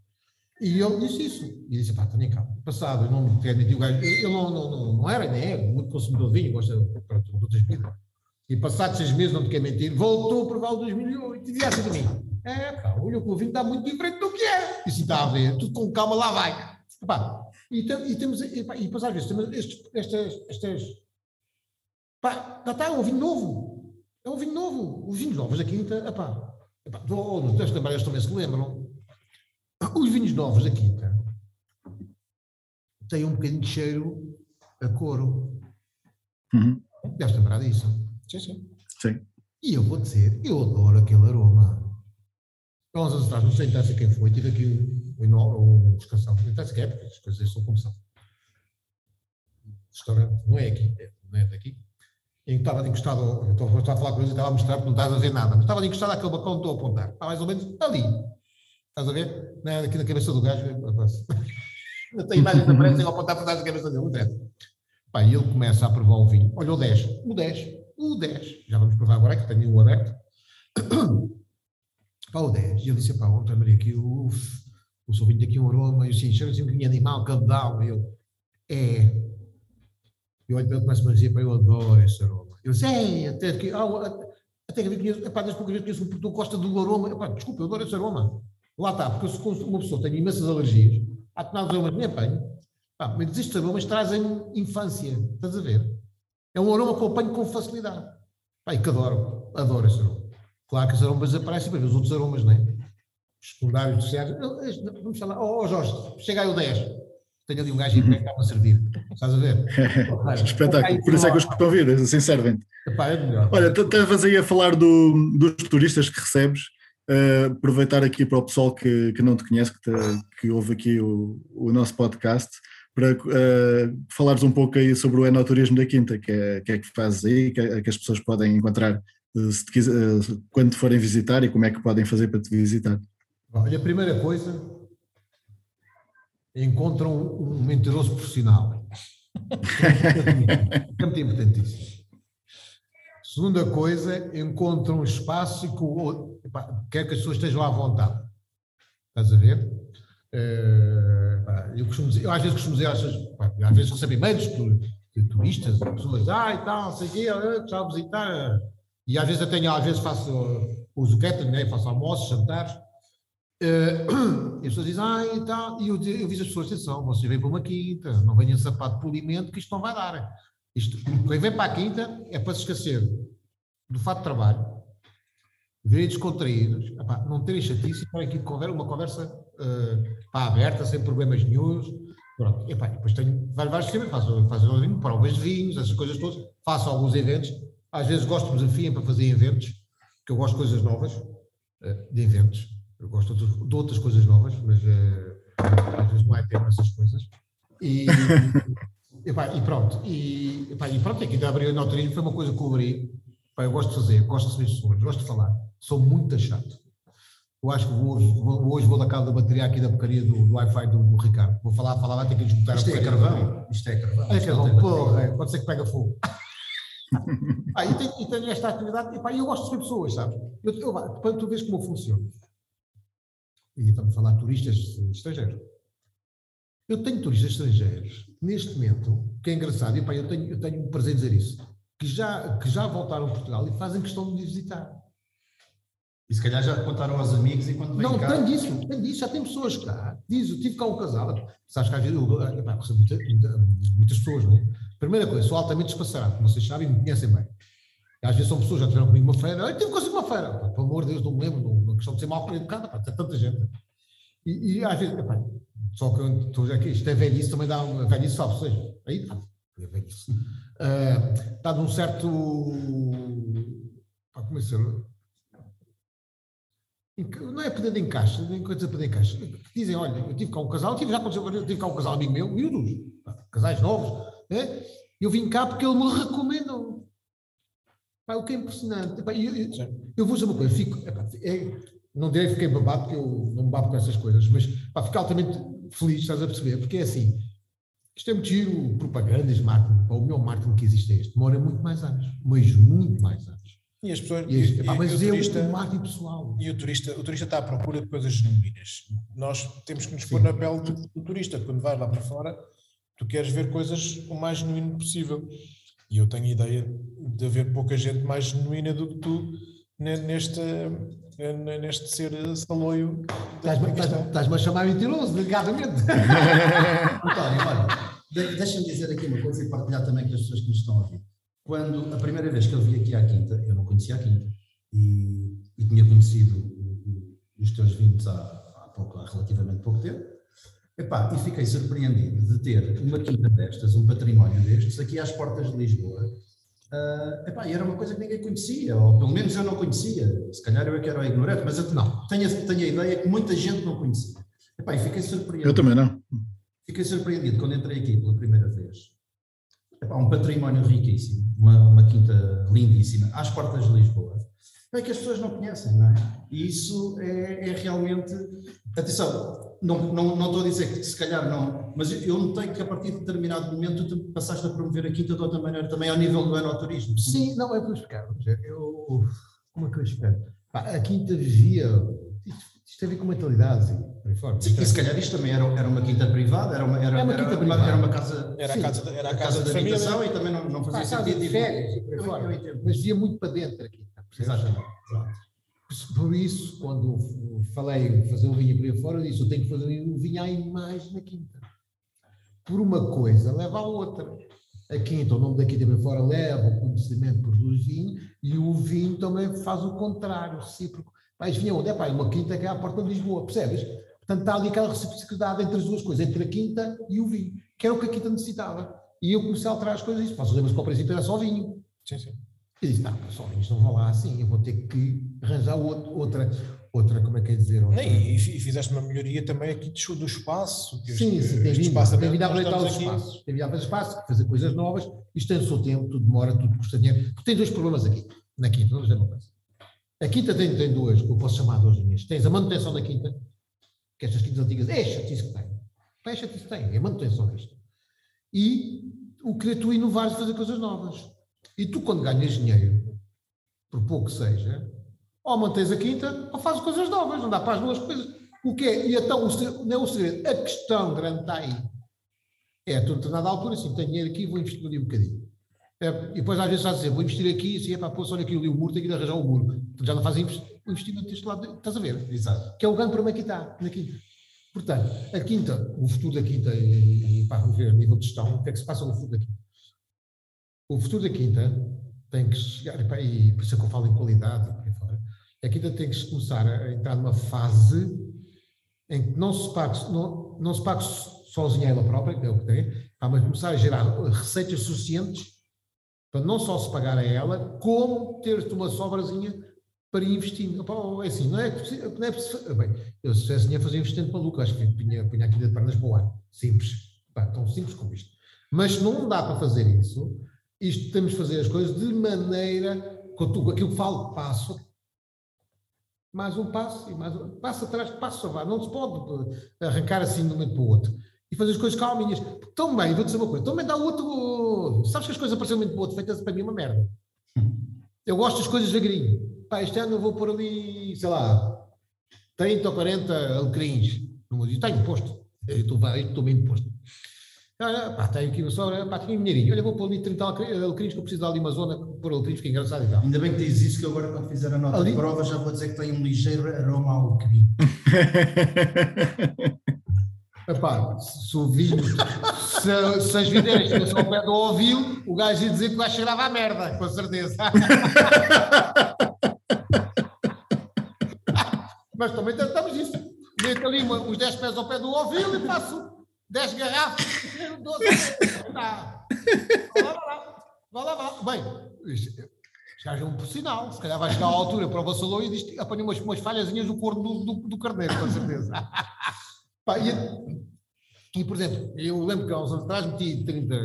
E ele disse isso. E disse, pá, tenho calma. Passado, eu não quero admitir o gajo. Ele não era, nem é, muito consumidor de vinho, gosta de outras bebidas. E passados 6 meses, não te quero mentir, voltou a provar o 2008 e disse assim de mim. Pá, olha que o vinho está muito diferente do que era. E se está a ver, tudo com calma, lá vai. Pá, e depois às vezes temos estas... Pá, já está, é um vinho novo. É um vinho novo. Os vinhos novos da Quinta, pá. Não tens de lembrar, eles também se lembram. Os vinhos novos da Quinta têm um bocadinho de cheiro a couro. Uhum. Deves lembrar disso? Sim. E eu vou dizer, eu adoro aquele aroma. Há uns anos atrás, não sei se quem foi, tive aqui um descansado, não sei que é, porque as coisas são como são. Restaurante, não é aqui, não é daqui. Em que estava encostado, estou a falar com eles e estava a mostrar, porque não estás a ver nada, mas estava encostado àquele balcão que estou a apontar. Está mais ou menos ali. Estás a ver? Não, aqui na cabeça do gajo. Eu tenho imagens que aparecem a apontar para trás da cabeça dele. E ele começa a provar o vinho. Olha, o 10. Já vamos provar agora, que tenho um aberto. Pá, o 10. E ele disse, pá, ontem, Maria, aqui o seu vinho tem aqui um aroma. E eu disse, cheira-se um vinho animal, cabedal. E ele, é. E olha, ele começa a dizer, pá, eu adoro esse aroma. Eu disse, é, até que eu conheço, pá, das poucas vezes conheço um produtor que gosta do aroma. Pá, desculpa, eu adoro esse aroma. Lá está, porque se uma pessoa tem imensas alergias, há determinados aromas que nem apanho, mas estes aromas trazem-me infância, estás a ver? É um aroma que eu apanho com facilidade. E que adoro esse aroma. Claro que os aromas aparecem, mas os outros aromas, não é? Os secundários, os terciários, vamos falar, Jorge, chega aí o 10. Tenho ali um gajo em pé que está-me a servir, estás a ver? Espetáculo, por isso é que os que estão a ouvir, assim servem. Olha, estavas aí a falar dos turistas que recebes. Aproveitar aqui para o pessoal que não te conhece, que ouve aqui o nosso podcast, para falares um pouco aí sobre o enoturismo da Quinta, que é que fazes aí, que as pessoas podem encontrar se te quiser, quando te forem visitar, e como é que podem fazer para te visitar. Olha, a primeira coisa, encontram um mentiroso profissional. É muito importantíssimo. Segunda coisa, encontram um espaço que quer que as pessoas estejam à vontade. Estás a ver? Eu às vezes costumo dizer, às vezes recebo e-mails de turistas, de pessoas, e tal, não sei o quê, está a visitar. E às vezes eu faço uso catering, né? Faço almoços, jantares. E as pessoas dizem, e tal. E eu digo às pessoas, atenção, vocês vêm para uma quinta, não venham sapato de polimento, que isto não vai dar. Isto, quem vem para a Quinta é para se esquecer do fato de trabalho, virem descontraídos, não terem chatice, estar aqui uma conversa aberta, sem problemas nenhuns. Pronto, depois tenho vários sistemas, faço provas de vinhos, essas coisas todas, faço alguns eventos, às vezes gosto de desafiem para fazer eventos, porque eu gosto de coisas novas, de eventos, eu gosto de outras coisas novas, mas às vezes não é tempo essas coisas. E pronto, aqui de abrir o enoturismo foi uma coisa que eu abri. Eu gosto de fazer, gosto de receber pessoas, gosto de falar, sou muito chato. Eu acho que hoje vou dar cabo da bateria aqui da porcaria do Wi-Fi do Ricardo. Vou falar lá, tem que esgotar a porcaria. Isto é carvão? Isto é carvão. É carvão, porra, pode ser que pega fogo. E tenho esta atividade, e eu gosto de ser pessoas, sabes? Para tu vês como funciona. E estamos a falar de turistas estrangeiros. Eu tenho turistas estrangeiros, neste momento, que é engraçado, e eu tenho um prazer em dizer isso, que já voltaram a Portugal e fazem questão de visitar. E se calhar já contaram aos amigos enquanto vêm cá. Não, tem disso, já tem pessoas cá. Diz, eu tive cá um casal, sabes que às vezes muitas pessoas, não é? Primeira coisa, sou altamente despassarado, como vocês sabem, me conhecem bem. Às vezes são pessoas que já tiveram comigo uma feira, eu tive consigo uma feira, pá, pelo amor de Deus, não me lembro, uma questão de ser mal educado, pá, tem tanta gente. E às vezes, pá, só que eu estou aqui, isto é velhice, também dá uma velhice, sabe, ou seja, aí, pá, é velhice. Está de um certo, pá, como é que se chama? Não é poder de encaixe, nem coisa de poder de encaixe. Dizem, olha, eu tive cá um casal, eu tive cá um casal amigo meu, miúdos, casais novos, né? Eu vim cá porque ele me recomendou. Pá, o que é impressionante. Pá, eu vou dizer uma coisa, fico, não direi que fiquei babado, porque eu não me babo com essas coisas, mas pá, fico altamente feliz, estás a perceber, porque é assim, isto é muito giro, propagandas, marketing, pá, o melhor marketing que existe é este, demora muito mais anos, mas muito mais anos. E as pessoas, e o turista está à procura de coisas genuínas. Nós temos que nos pôr na pele do turista. Quando vais lá para fora, tu queres ver coisas o mais genuíno possível. E eu tenho a ideia de haver pouca gente mais genuína do que tu neste ser saloio. Estás-me a chamar mentiroso, delicadamente. António, olha, deixa-me dizer aqui uma coisa e partilhar também com as pessoas que nos estão a ouvir. Quando a primeira vez que eu vi aqui à Quinta, eu não conhecia a Quinta e tinha conhecido os teus vindos há relativamente pouco tempo, e fiquei surpreendido de ter uma Quinta destas, um património destes, aqui às portas de Lisboa, e era uma coisa que ninguém conhecia, ou pelo menos eu não conhecia, se calhar eu é que era o ignorante, mas eu não, tenho a ideia que muita gente não conhecia. E fiquei surpreendido. Eu também não. Fiquei surpreendido quando entrei aqui pela primeira vez. Um património riquíssimo, uma Quinta lindíssima, às portas de Lisboa, que as pessoas não conhecem, não é? E isso é realmente... Atenção, não estou a dizer que se calhar não, mas eu notei que a partir de determinado momento tu passaste a promover a Quinta de outra maneira, também ao nível do enoturismo. Sim, não é para explicar, como é que eu explico? A Quinta vivia... Isto tem a ver com mentalidade, assim, por aí fora. Sim, e se calhar isto também era uma quinta privada, era uma casa. Era a casa da habitação e também não fazia sentido de férias, por aí fora. Mas ia muito para dentro da Quinta. Exatamente. Por isso, quando falei fazer um vinho por aí fora, eu disse: eu tenho que fazer um vinho à imagem da Quinta. Por uma coisa leva à outra. A Quinta, o nome da Quinta por aí fora, leva o conhecimento, produz vinho, e o vinho também faz o contrário, o recíproco. Mas vinha onde? Uma Quinta que é à porta de Lisboa, percebes? Portanto, está ali aquela reciprocidade entre as duas coisas, entre a Quinta e o vinho, que era o que a Quinta necessitava. E eu comecei a alterar as coisas. Isso, lembras que ao princípio era só vinho. Sim, sim. E disse, não, só vinhos não vão lá assim, eu vou ter que arranjar outra, como é que é dizer? Outra. E fizeste uma melhoria também aqui do espaço. Sim, tem vindo a aproveitar os espaços. Tem vindo a aproveitar os espaços, fazer coisas novas. Isto tem o seu tempo, tudo demora, tudo custa dinheiro. Porque tem dois problemas aqui, na Quinta, não é uma coisa. A Quinta tem duas, que eu posso chamar duas linhas. Tens a manutenção da Quinta, que estas quintas antigas, é chatice que tem. É chatice que tem, é manutenção disto. E o querer tu inovares e fazer coisas novas. E tu, quando ganhas dinheiro, por pouco que seja, ou mantens a Quinta, ou fazes coisas novas, não dá para as duas coisas. O que é? E então, não é o segredo. A questão grande está aí. É, tu, a determinada altura, assim, tenho dinheiro aqui, vou investir ali um bocadinho. E depois às vezes está a dizer, vou investir aqui, assim, pô, olha aqui ali o muro, tenho que ir arranjar o muro. Já não fazem o investimento deste lado, estás a ver? Exato. Que é o grande problema que está na Quinta. Portanto, a Quinta, o futuro da Quinta, para ver a nível de gestão, o que é que se passa no futuro da Quinta? O futuro da Quinta tem que chegar, e por isso é que eu falo em qualidade, por aí fora, a Quinta tem que começar a entrar numa fase em que não se pague sozinha ela própria, que é o que tem, mas começar a gerar receitas suficientes para não só se pagar a ela, como ter-te uma sobrazinha para investir. Opa, é assim, não é possível. Bem, eu se tivesse dinheiro fazer investimento maluco, acho que punha aqui de pernas para o ar. Simples. Pá, tão simples como isto. Mas não dá para fazer isso. Isto temos de fazer as coisas de maneira... Aquilo que falo, passo. mais um passo, e mais um passo atrás, passo abaixo. Não se pode arrancar assim de um momento para o outro. E fazer as coisas calminhas. Também, vou dizer uma coisa, também dá outro... Sabes que as coisas aparecem de um momento para o outro, feitas para mim uma merda. Eu gosto das coisas devagarinho. Pá, este ano eu vou pôr ali, sei lá, 30 ou 40 alecrins. E está imposto. Estou bem imposto. Pá, tenho aqui uma sobra, pá, tenho um dinheirinho. Olha, vou pôr ali 30 alecrins, que eu preciso de ali uma zona por alecrins, que é engraçado e tal. Ainda bem que diz isso, que agora quando fizer a nota de prova já vou dizer que tem um ligeiro aroma ao alecrim. Epá, se as videiras estivessem ao pé do ouvido, o gajo ia dizer que o gajo cheirava à merda, com certeza. Mas também tentamos isso. Meto ali uns 10 pés ao pé do ouvido e faço 10 garrafas. 12. Vá lá. Bem, os gajos é um por sinal. Se calhar vai chegar à altura para o vassalão e diz, apanha umas falhazinhas no corno do carneiro, com certeza. Pá, e, por exemplo, eu lembro que há uns anos atrás meti 30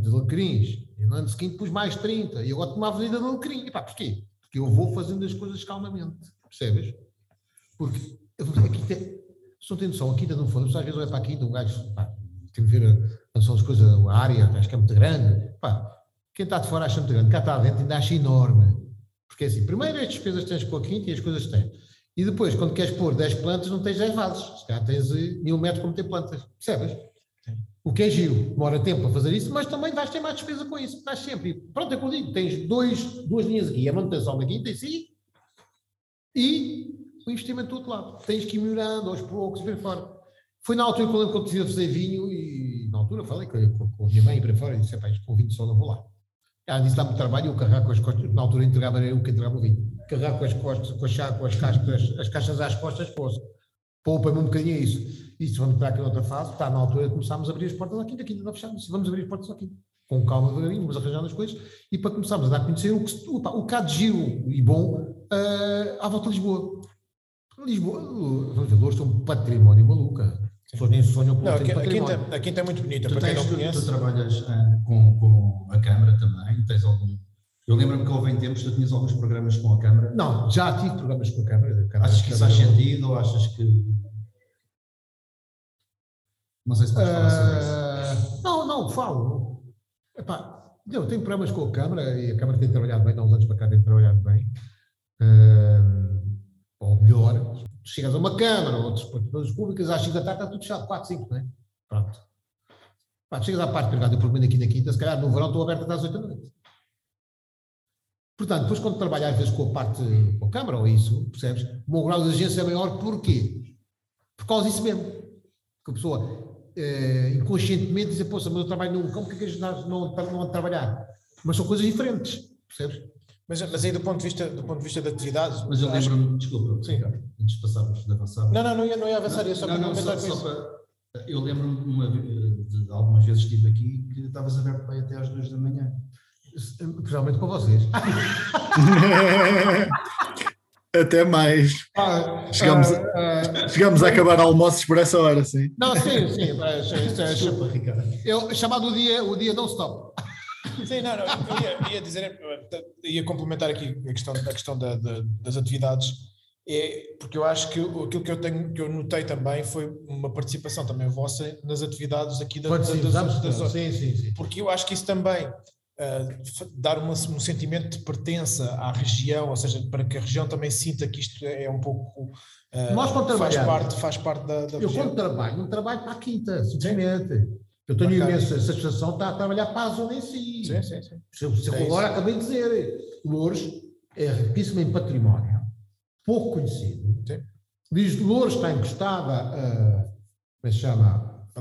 de alecrins, e no ano seguinte pus mais 30, e agora tomava a avenida de alecrim. E pá, porquê? Porque eu vou fazendo as coisas calmamente, percebes? Porque a quinta, se não tem noção, a quinta não foi, às vezes olha para a quinta, um gajo, pá, tem que ver a noção das coisas, a área, acho que é muito grande, pá, quem está de fora acha muito grande, cá está dentro ainda acha enorme. Porque é assim, primeiro as despesas tens com a quinta e as coisas tens. E depois, quando queres pôr 10 plantas, não tens 10 vasos. Se calhar tens 1000 metros para meter plantas. Percebes? Sim. O que é giro. Demora tempo a fazer isso, mas também vais ter mais despesa com isso. Estás sempre. Pronto, é que eu digo. Tens duas linhas aqui. A manutenção da quinta em si e o investimento do outro lado. Tens que ir melhorando aos poucos, bem fora. Foi na altura que eu lembro que eu decidi fazer vinho e na altura falei com a minha mãe e para fora e disse, pá, isto com vinho só não vou lá. Ela disse, dá-me trabalho e eu carregar com as costas. Na altura entregava eu que entregava o vinho. Carregar com as costas, com as caixas às costas, poupa-me um bocadinho isso. Isso vamos entrar aqui noutra fase, está na altura de começarmos a abrir as portas aqui, daqui não fechamos, vamos abrir as portas aqui. Com calma, devagarinho, vamos arranjando as coisas e para começarmos a dar a conhecer o cá de giro e bom à volta de Lisboa. Vamos ver, Lourdes é um património maluca. Pessoas nem sonham com o património. A quinta é muito bonita, para quem não conhece. Tu trabalhas com a Câmara também, tens algum... Eu lembro-me que houve em tempos tu tinhas alguns programas com a Câmara. Não, já tive programas com a Câmara. Achas que isso faz sentido ou achas que... Não sei se vais falar sobre isso. Não, falo. Epá, eu tenho programas com a Câmara e a Câmara tem trabalhado bem, há uns anos para cá tem trabalhado bem. Ou melhor, tu chegas a uma Câmara ou outros participantes públicos, às 5 da tarde está tudo fechado, 4, 5, não é? Pronto. Pá, chegas à parte privada, eu prometo aqui na quinta, se calhar no verão estou aberto até às 8 da noite. Portanto, depois quando trabalho às vezes com a parte, com a Câmara ou isso, percebes? O meu grau de agência é maior, porquê? Por causa disso mesmo. Que a pessoa inconscientemente diz, poxa, mas eu trabalho num campo, porque é que a gente não anda a trabalhar? Mas são coisas diferentes, percebes? Mas aí do ponto de vista da atividade... Mas eu lembro-me, desculpa, sim. Antes de passarmos, de avançar... Não ia avançar, não, eu só... Eu lembro-me de algumas vezes que estive aqui que estavas aberto para ir até às 2 da manhã. Principalmente com vocês. Até mais. Chegamos a acabar almoços por essa hora, sim. Não, sim. Chamado o dia non-stop. Sim, eu ia dizer, ia complementar aqui a questão das atividades, porque eu acho que aquilo que eu notei também foi uma participação também vossa nas atividades aqui das sim. Porque eu acho que isso também... dar um sentimento de pertença à região, ou seja, para que a região também sinta que isto é um pouco faz parte da região. Eu quando trabalho, não trabalho para a quinta, simplesmente. Sim. Eu tenho imensa satisfação de estar a trabalhar para a zona em si. Sim. Agora acabei de dizer, Loures é riquíssima em património, pouco conhecido. Sim. Diz Loures está encostada a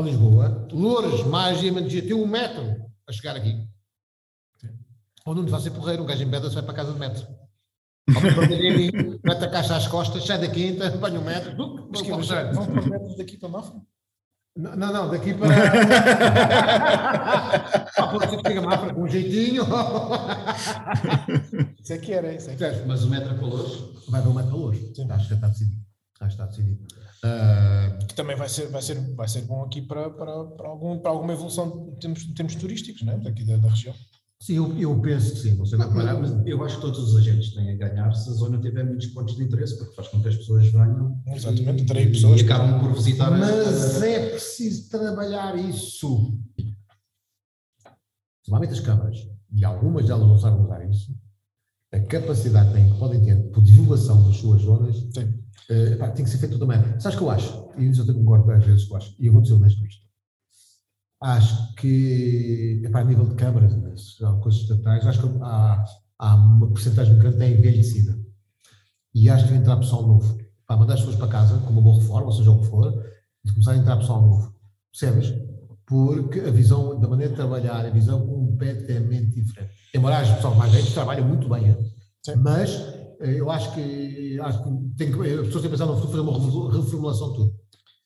Lisboa. Loures, magia, magia, tem 1 metro a chegar aqui. Ou não lhe vai ser porreiro, um gajo em pedra sai para a casa de metro. Mete a caixa às costas, sai da quinta, apanha 1 metro. Vão para os metros daqui para Mafra? Não, daqui para... Pode ser que chega Mafra com um jeitinho. Isso é que era. Mas o metro a calor? Vai ver o metro a calor. Acho que está decidido. Que também vai ser bom aqui para alguma evolução em termos turísticos, não é? Daqui da região. Sim, eu penso que sim, você vai parar, mas eu acho que todos os agentes têm a ganhar se a zona tiver muitos pontos de interesse, porque faz com que as pessoas venham e acabam por visitar. Mas é preciso trabalhar isso. Somente as câmaras, e algumas delas não sabem usar isso, a capacidade que podem ter por divulgação das suas zonas tem que ser feito também. Sabes o que eu acho? E eu concordo às vezes que eu acho, e eu vou dizer honesto isto. Acho que, a nível de câmaras, coisas estatais, acho que há uma porcentagem grande que é envelhecida. E acho que vai entrar pessoal novo. Para mandar as pessoas para casa, com uma boa reforma, ou seja, o que for, e começar a entrar pessoal novo. Percebes? Porque a visão, da maneira de trabalhar, a visão completamente diferente. Embora as pessoas mais velhas trabalham muito bem, mas eu acho que as pessoas têm que pensar no futuro, fazer uma reformulação de tudo.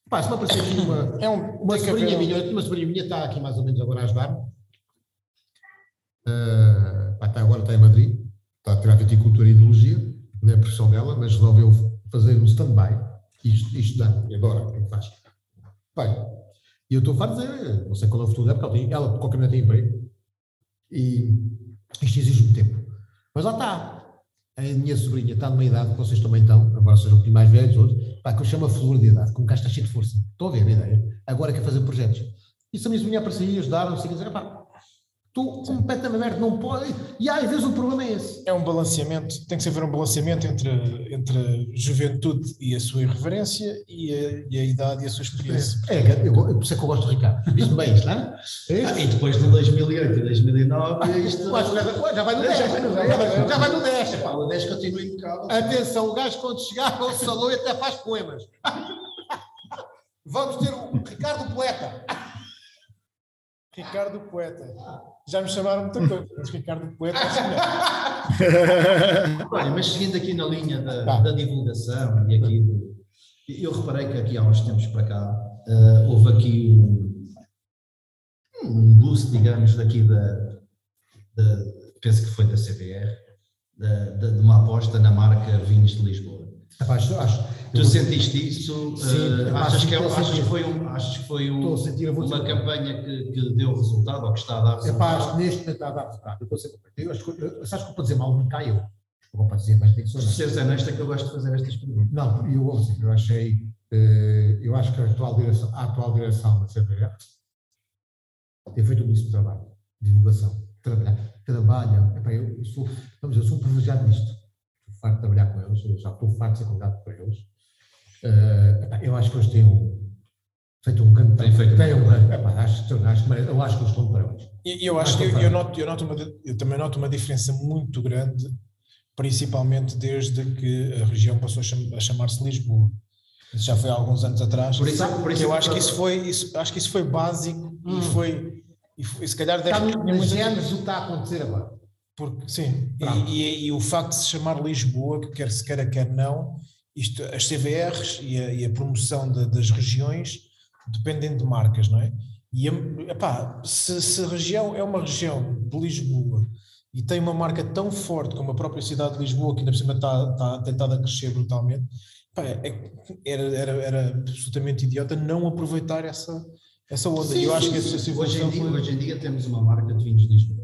Pá, se me aparecer aqui uma sobrinha minha está aqui mais ou menos agora a ajudar-me, agora está em Madrid, está a tirar viticultura e ideologia, não é a profissão dela, mas resolveu fazer um stand-by e estudar, e agora, o que faz? Bem, e eu estou a dizer, não sei qual é o futuro dela, porque ela de qualquer maneira tem emprego, e isto exige muito tempo, mas lá está. A minha sobrinha está numa idade que vocês também estão, agora sejam um bocadinho mais velhos hoje, que eu chamo a flor de idade, como cá está cheio de força. Estão a ver a ideia? Agora quer fazer projetos. E se a minha sobrinha aparecer e ajudar, não sei o que dizer, estou completamente aberto, não pode. E às vezes o problema é esse. É um balanceamento, tem que haver um balanceamento entre a juventude e a sua irreverência e a idade e a sua experiência. Por isso é que eu gosto do Ricardo. Diz-me bem isto, não é? E depois de 2008 e 2009, isto... já vai no 10. Já vai no 10. O 10 continua impecável. Atenção, o gajo quando chegar ao salão até faz poemas. Vamos ter o Ricardo Poeta. Ricardo Poeta. Já me chamaram muita coisa, mas Ricardo Poeta não. Olha, mas seguindo aqui na linha da divulgação e aqui eu reparei que aqui há uns tempos para cá houve aqui um boost, digamos, daqui penso que foi da CBR, de uma aposta na marca Vinhos de Lisboa. Tu sentiste isso? Sim, achas que foi uma campanha que deu resultado ou que está a dar resultado? Acho que neste momento está a dar resultado. Eu estou sempre a Sabes que eu para dizer mal, nunca eu. Desculpa para dizer, mas tem que ser honesto. Ser honesto é que eu gosto de fazer estas perguntas. Não, eu acho que a atual direção da CBR tem feito um belíssimo trabalho. Divulgação, trabalham. Eu sou um privilegiado nisto. Farto de trabalhar com eles, eu já estou farto de ser convidado por eles. Eu acho que eles têm feito um grande trabalho. Eu acho que eles estão de parabéns. Eu também noto uma diferença muito grande, principalmente desde que a região passou a chamar-se Lisboa. Já foi há alguns anos atrás. Por isso, acho que isso foi básico e se calhar deve ter muitos anos o que está a acontecer agora. Porque, sim, e o facto de se chamar Lisboa, que quer se queira, quer não, isto, as CVRs e a promoção das regiões dependem de marcas, não é? E se a região é uma região de Lisboa e tem uma marca tão forte como a própria cidade de Lisboa, que ainda por cima está tentada a crescer brutalmente, era absolutamente idiota não aproveitar essa onda. Hoje em dia temos uma marca de vinhos de Lisboa.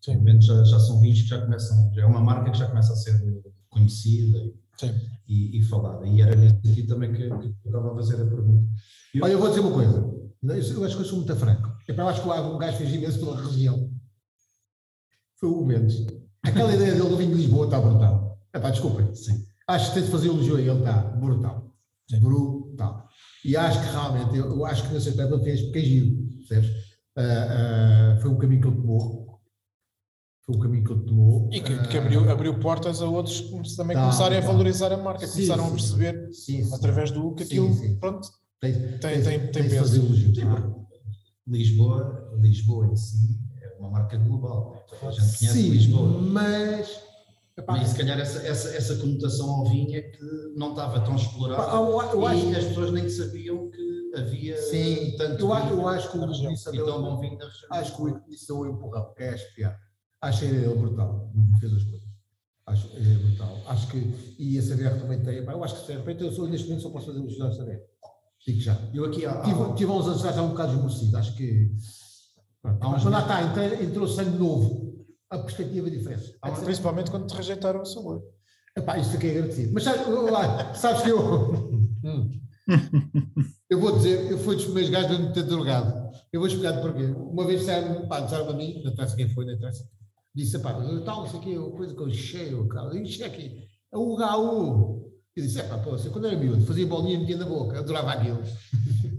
Sim. Já são vinhos que já começam, já é uma marca que já começa a ser conhecida e falada. E era nesse sentido também que eu estava a fazer a pergunta. Olha, eu vou dizer uma coisa. Eu acho que eu sou muito franco. Eu acho que um gajo fez imenso pela região. Foi o Mendes. Aquela ideia dele do vinho de Lisboa está brutal. Desculpem. Sim. Acho que tem de fazer elogio a ele, está brutal. Sim. Brutal. E acho que realmente, eu acho que nesse aspecto ele fez porque é giro. Foi um caminho que ele tomou. Foi o caminho que ele tomou. E que abriu portas a outros que também começarem a valorizar a marca, começaram a perceber através do que aquilo, pronto, tem peso. Lisboa em si é uma marca global, a gente conhece Lisboa. Mas se calhar essa conotação ao vinho é que não estava tão explorada e as pessoas nem sabiam que havia tanto vinho da região. Acho que o Ignissão é o empurrão, é a espiar. Acho ele brutal, fez as coisas. Acho que ele é brutal. Acho que, e a CBR também tem. Eu acho que a CBR, neste momento, só posso fazer elogios à CBR. Digo já. Eu aqui tive uns anos já um bocado esmorecido. Acho que. Mas quando lá está, entrou sangue novo, a perspectiva é diferente. Principalmente quando te rejeitaram o sabor. Epá, isto aqui é agradecido. Mas sabes que eu vou dizer, eu fui dos meus gajos de não ter delegado. Eu vou explicar porquê. Uma vez disseram-me a mim, não interessa quem foi, não interessa. Disse, pá, tal, isso aqui é uma coisa que eu cheio, cara. Enchei aqui. É o HU. Eu disse, pá, pô, assim, quando era miúdo, fazia bolinha e metia na boca, adorava aquilo.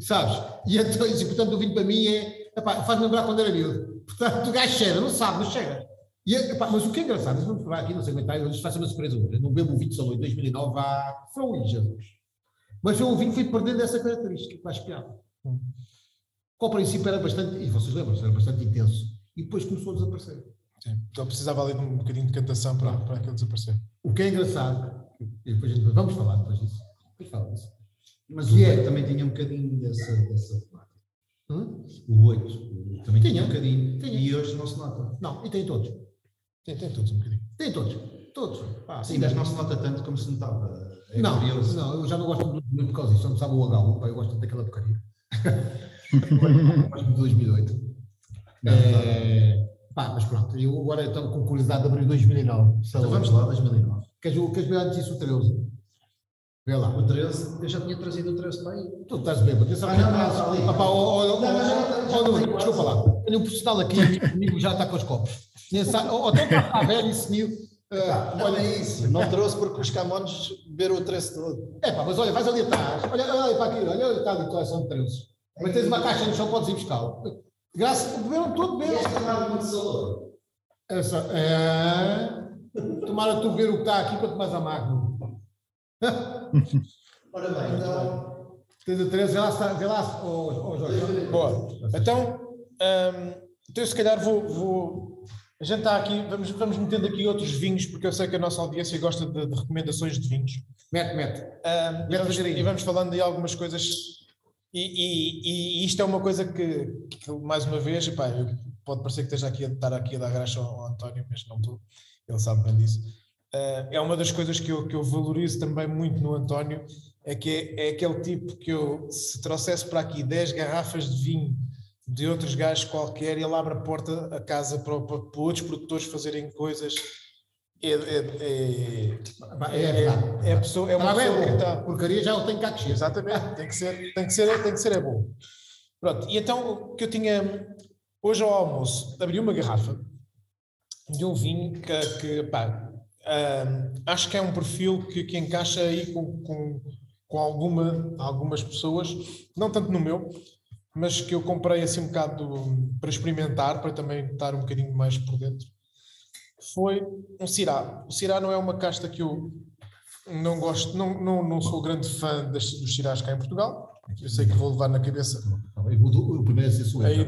Sabes? E então, e, portanto, o vinho para mim é, epá, faz-me lembrar quando era miúdo. Portanto, o gajo cheira, não sabe, mas cheira. E, epá, mas o que é engraçado, vamos provar aqui, não sei comentar, eu lhes faço uma surpresa. Eu não bebo o vinho de Salão em 2009 há. Foi um Jesus. Mas o vinho foi perdendo essa característica, que acho piada. O princípio era bastante, e vocês lembram-se, era bastante intenso. E depois começou a desaparecer. Sim, então precisava ali de um bocadinho de cantação para aquilo desaparecer. O que é engraçado, e depois a gente vamos falar depois disso. Depois fala disso. Mas o 8 também tinha um bocadinho dessa temática. O 8 também tinha um bocadinho. Tinha. E hoje não se nota. Não, e tem todos. Tem todos um bocadinho. Tem todos. Todos. Pá, sim, mas não se nota tanto como se notava. É não, curioso. Não, eu já não gosto muito por causa disso. Não sabe o H1, pá, eu gosto daquela porcaria. Mais de 2008. Pá, mas pronto, eu agora estou com curiosidade de abrir 2009. Então vamos lá, 2009. Queres ver antes disso o 13? Vê lá. O 13? Eu já tinha trazido o 13 para aí. Tu estás bem, porque eu só... Olha, desculpa lá. Tenho um profissional aqui, amigo já está com os copos. Ou até para a velha e senil. Olha isso. Não trouxe porque os Camões beberam o 13 todo. É pá, mas olha, vais ali atrás. Olha para aqui, olha está ali a coleção de 13. Mas tens uma caixa no chão, podes ir buscá-lo. Graças, beberam todo bem. Este é muito salor. Tomara tu ver o que está aqui quanto mais amargo. Ora bem, então. Tens o 13, vê lá, oh, Jorge. Boa. Então, eu se calhar vou. A gente está aqui, vamos metendo aqui outros vinhos, porque eu sei que a nossa audiência gosta de recomendações de vinhos. Mete. E vamos falando de algumas coisas. E isto é uma coisa que mais uma vez, pá, pode parecer que esteja aqui a dar graça ao António, mas não estou, ele sabe bem disso. É uma das coisas que eu valorizo também muito no António, é que é aquele tipo que eu, se trouxesse para aqui 10 garrafas de vinho de outros gajos qualquer, ele abre a porta a casa para outros produtores fazerem coisas... É uma pessoa que está... Porcaria já o tem cá que... Exatamente, tem que ser é bom. Pronto, e então o que eu tinha... Hoje ao almoço, abri uma garrafa de um vinho que pá, acho que é um perfil que encaixa aí com algumas pessoas, não tanto no meu, mas que eu comprei assim um bocado para experimentar, para também estar um bocadinho mais por dentro. Foi um Syrah. O Syrah não é uma casta que eu não gosto, não sou grande fã dos Syrahs cá em Portugal. Eu sei que vou levar na cabeça o primeiro aí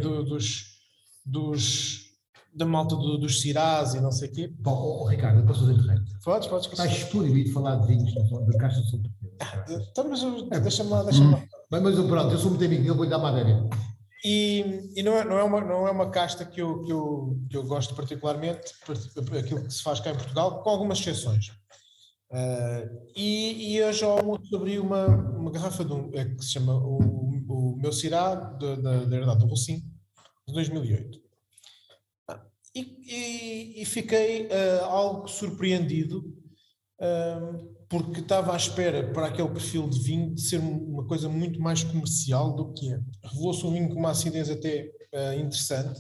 da malta dos Syrahs e não sei o quê. Bom, Ricardo, eu posso fazer internet. Podes. Estás proibido falar de vinhos, de castas de São Pedro. Deixa-me lá. Mas pronto, eu sou muito amigo, eu vou lhe dar madeira. E não é uma casta que eu gosto particularmente, aquilo que se faz cá em Portugal, com algumas exceções. E hoje ao almoço abri uma garrafa que se chama o meu Syrah, da Herdade do Rocim, de 2008. E fiquei algo surpreendido, porque estava à espera para aquele perfil de vinho de ser uma coisa muito mais comercial do que é. Revelou-se um vinho com uma acidez até interessante,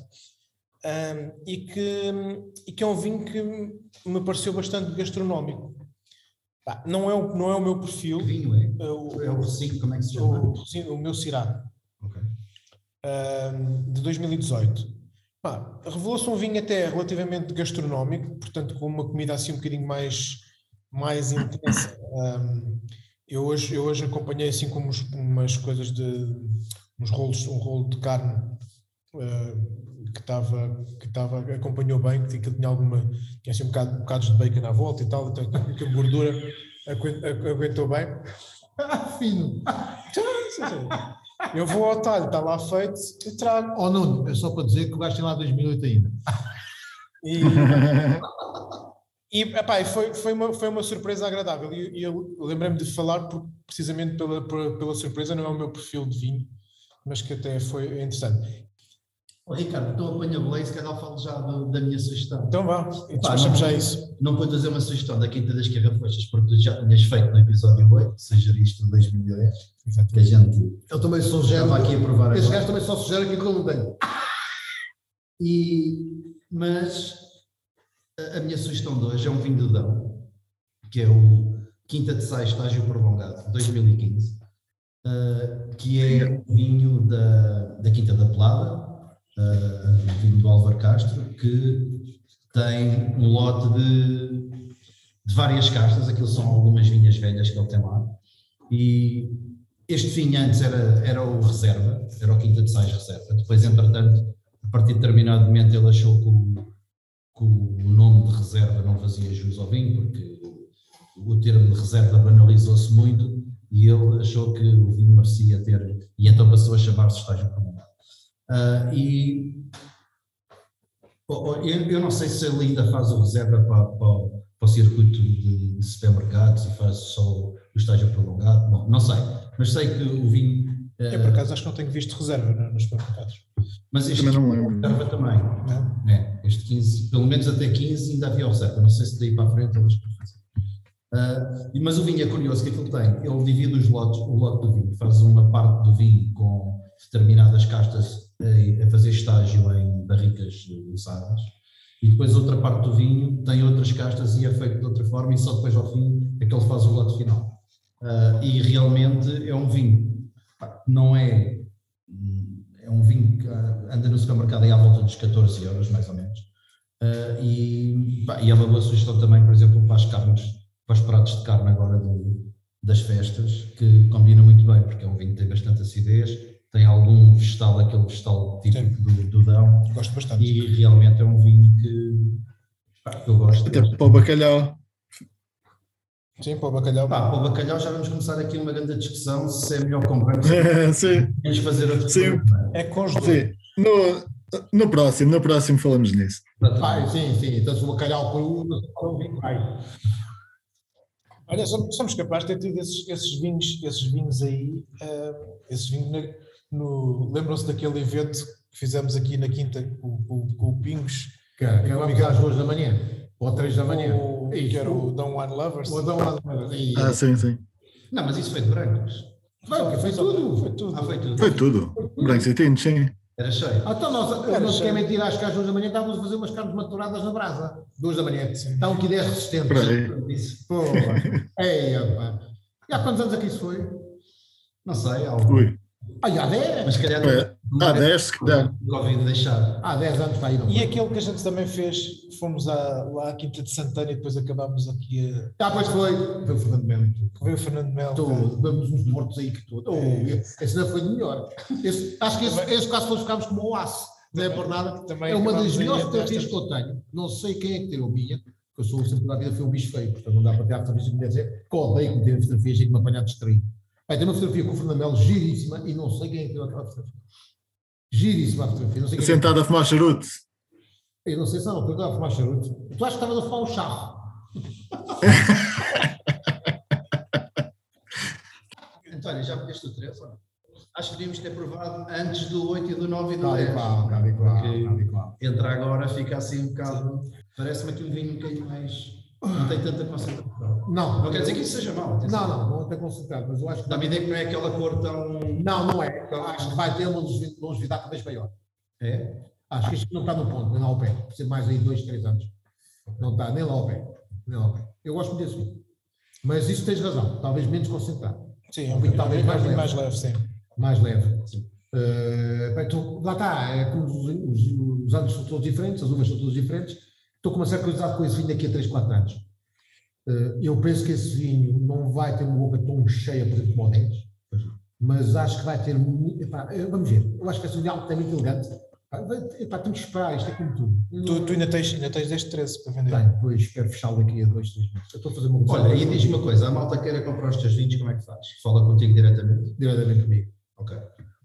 e que é um vinho que me pareceu bastante gastronómico. Pá, não é o meu perfil. Que vinho é? É o Rocinho, como é que se chama? O meu Syrah, okay. De 2018. Pá, revelou-se um vinho até relativamente gastronómico, portanto com uma comida assim um bocadinho mais intensa. Eu hoje acompanhei assim como umas coisas um rolo de carne que estava acompanhou bem, que tinha tinha assim bocados de bacon à volta e tal, então que a gordura aguentou bem. Fino. Eu vou ao talho, está lá feito e trago. Oh Nuno, é só para dizer que o gajo tem lá 2008 ainda. E epá, foi uma surpresa agradável, e eu lembrei-me de falar precisamente pela surpresa. Não é o meu perfil de vinho, mas que até foi interessante. Oh, Ricardo, então apanha a lei, se calhar falo já da minha sugestão. Então vá, achamos já isso. Não pude fazer uma sugestão da Quinta das Carafunchas, porque tu já tinhas feito no episódio 8, sugeriste 2 milhões. Que a gente. Eu também sugero. Estava aqui a provar. Estes gajos também só sugerem aquilo que eu não tenho. Mas a minha sugestão de hoje é um vinho do Dão, que é o Quinta de Saes, estágio prolongado, 2015, que é o vinho da Quinta da Pellada. Vinho do Álvaro Castro, que tem um lote de várias castas, aquilo são algumas vinhas velhas que ele tem lá, e este vinho antes era o reserva, era o Quinta de Saes reserva, depois entretanto, a partir de determinado momento ele achou que o nome de reserva não fazia jus ao vinho, porque o termo de reserva banalizou-se muito, e ele achou que o vinho merecia ter, e então passou a chamar-se estágio comum. Eu não sei se ele ainda faz o reserva para o circuito de supermercados e faz só o estágio prolongado, bom, não sei, mas sei que o vinho... Eu por acaso acho que não tenho visto reserva nos supermercados. Mas este também não é reserva também, não é? Este 15, pelo menos até 15 ainda havia reserva, não sei se daí para a frente eles podem fazer. Mas o vinho é curioso, que aquilo tem, ele divide os lotes, o lote do vinho, faz uma parte do vinho com determinadas castas a fazer estágio em barricas usadas, e depois outra parte do vinho tem outras castas e é feito de outra forma, e só depois ao fim é que ele faz o lote final. E realmente é um vinho, não é, é um vinho que anda no supermercado aí à volta dos 14 euros mais ou menos, e é uma boa sugestão também, por exemplo, para as carnes, para os pratos de carne agora das festas, que combina muito bem, porque é um vinho que tem bastante acidez, tem algum vegetal, aquele vegetal típico do Dão. Gosto bastante. E realmente é um vinho que eu gosto. Até para o bacalhau. Sim, para o bacalhau. Para o bacalhau já vamos começar aqui uma grande discussão se é melhor comprar. Sim. Vamos fazer outra coisa. É com os dois. No próximo falamos nisso. Sim. Então se o bacalhau põe um vinho, vai. Olha, somos capazes de ter tido esses vinhos aí, esses vinhos lembram-se daquele evento que fizemos aqui na Quinta com o Pingos? Que era às 2 da manhã, ou 3 da manhã. Que era o Don't One Lovers. Sim. Não, mas isso foi de brancos. Foi tudo. Brancos e tintos, sim. Era cheio. Então nós quer mentir, acho que às 2 da manhã estávamos a fazer umas carnes maturadas na brasa. 2 da manhã. Então que ideias resistentes. Pô, e há quantos anos é que isso foi? Não sei, há 10? Mas calhar há 10, se calhar. Há 10 anos está aí. E aquele que a gente também fez, fomos lá à Quinta de Santana e depois acabámos aqui a... Ah, pois foi. Veio o Fernando Melo. Bebemos uns mortos aí que tudo. Esse não foi de melhor. Acho que esse caso nós ficámos como um aço. Não é por nada. É uma das melhores fotografias que eu tenho. Não sei quem é que tirou a minha. Eu sou sempre da vida, foi um bicho feio, portanto não dá para ter a fotografia que me dizer, que eu odeio que me ter fotografias e que me apanhar distraído. Tem uma fotografia com o Fernando Melo giríssima e não sei quem é que deu aquela fotografia. Giríssima a fotografia. Não sei sentado a fumar charuto. Eu não sei se não, porque eu estava a fumar charuto. Tu achas que estavas a fumar um charro? António, já pudeste o 13 ou não? Acho que devíamos ter provado antes do 8 e do 9 e do 10. Claro. Entra agora, fica assim um bocado... Sim. Parece-me que um vinho um bocadinho mais... Não tem tanta concentração. Não quer dizer que isso seja mau. Não tem concentrado, mas eu acho que... Da medida que não é aquela cor tão... Não é. Então, acho que vai ter uma longevidade cada vez maior. É? Acho que isto não está no ponto, nem lá ao pé. Precisa mais aí 2-3 anos. Não está nem lá ao pé. Eu gosto muito desse vinho. Mas isso tens razão. Talvez menos concentrado. Sim. Um vinho talvez mais leve, sim. Mais leve, sim. Então, lá está, é como os anos são todos diferentes, as uvas são todas diferentes, estou com uma certa curiosidade com esse vinho daqui a 3, 4 anos. Eu penso que esse vinho não vai ter uma boca tão cheia, por exemplo, como o 10, mas acho que vai ter... vamos ver, eu acho que esse vinho é altamente elegante. Temos que esperar, isto é como tudo. Tu ainda tens deste 13 para vender? Tenho, pois quero fechá-lo daqui a 2-3 meses. Eu estou a fazer uma coisa. Olha, e diz-me uma coisa, a malta queira comprar os teus vinhos, como é que faz? Fala contigo diretamente? Diretamente comigo. Ok.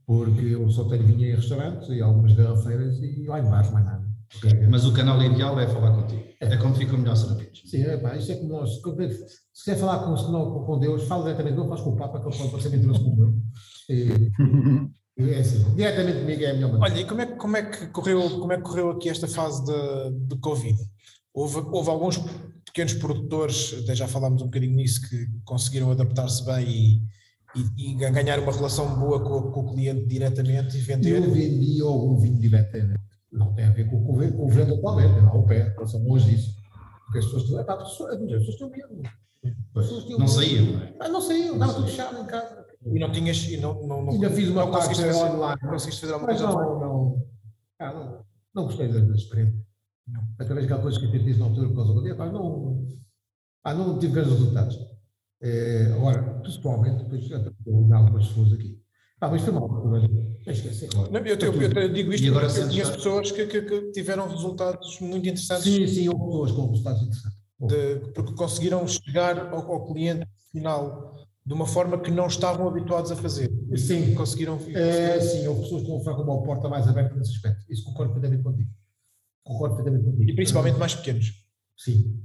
Porque eu só tenho vinho em restaurantes e algumas garrafeiras e lá em bares, mais nada. Okay. Mas o canal ideal é falar contigo. É como fica o melhor serviço. Sim, isto é como nós. Se quer falar com Deus, fala diretamente, não faz com o Papa, que eu posso ser mentiroso com o meu. É assim, diretamente comigo é a minha maneira. Olha, e como é que correu aqui esta fase de Covid? Houve alguns pequenos produtores, até já falámos um bocadinho nisso, que conseguiram adaptar-se bem e ganhar uma relação boa com o cliente diretamente e vender? Eu vendi algum vinho diretamente. Não tem a ver com o venda atualmente, não, o pé, são longe disso. Porque as pessoas tinham medo. Não saíam, não é? Ah, não saíam, estava tudo fechado em casa. E não tinhas. E não ainda fiz uma parte online. Não conseguiste fazer alguma coisa? Não gostei da experiência. Através de aquela coisa que eu fiz na altura por causa do dia, não tive grandes resultados. Agora, pessoalmente, depois já estou a algumas pessoas aqui. Mas foi mal, eu digo isto porque eu conheço pessoas que tiveram resultados muito interessantes. Sim, houve pessoas com resultados interessantes. Porque conseguiram chegar ao cliente final de uma forma que não estavam habituados a fazer. Sim, conseguiram. Sim, houve pessoas com uma porta mais aberta nesse aspecto. Isso concordo perfeitamente contigo. E principalmente mais pequenos. Sim.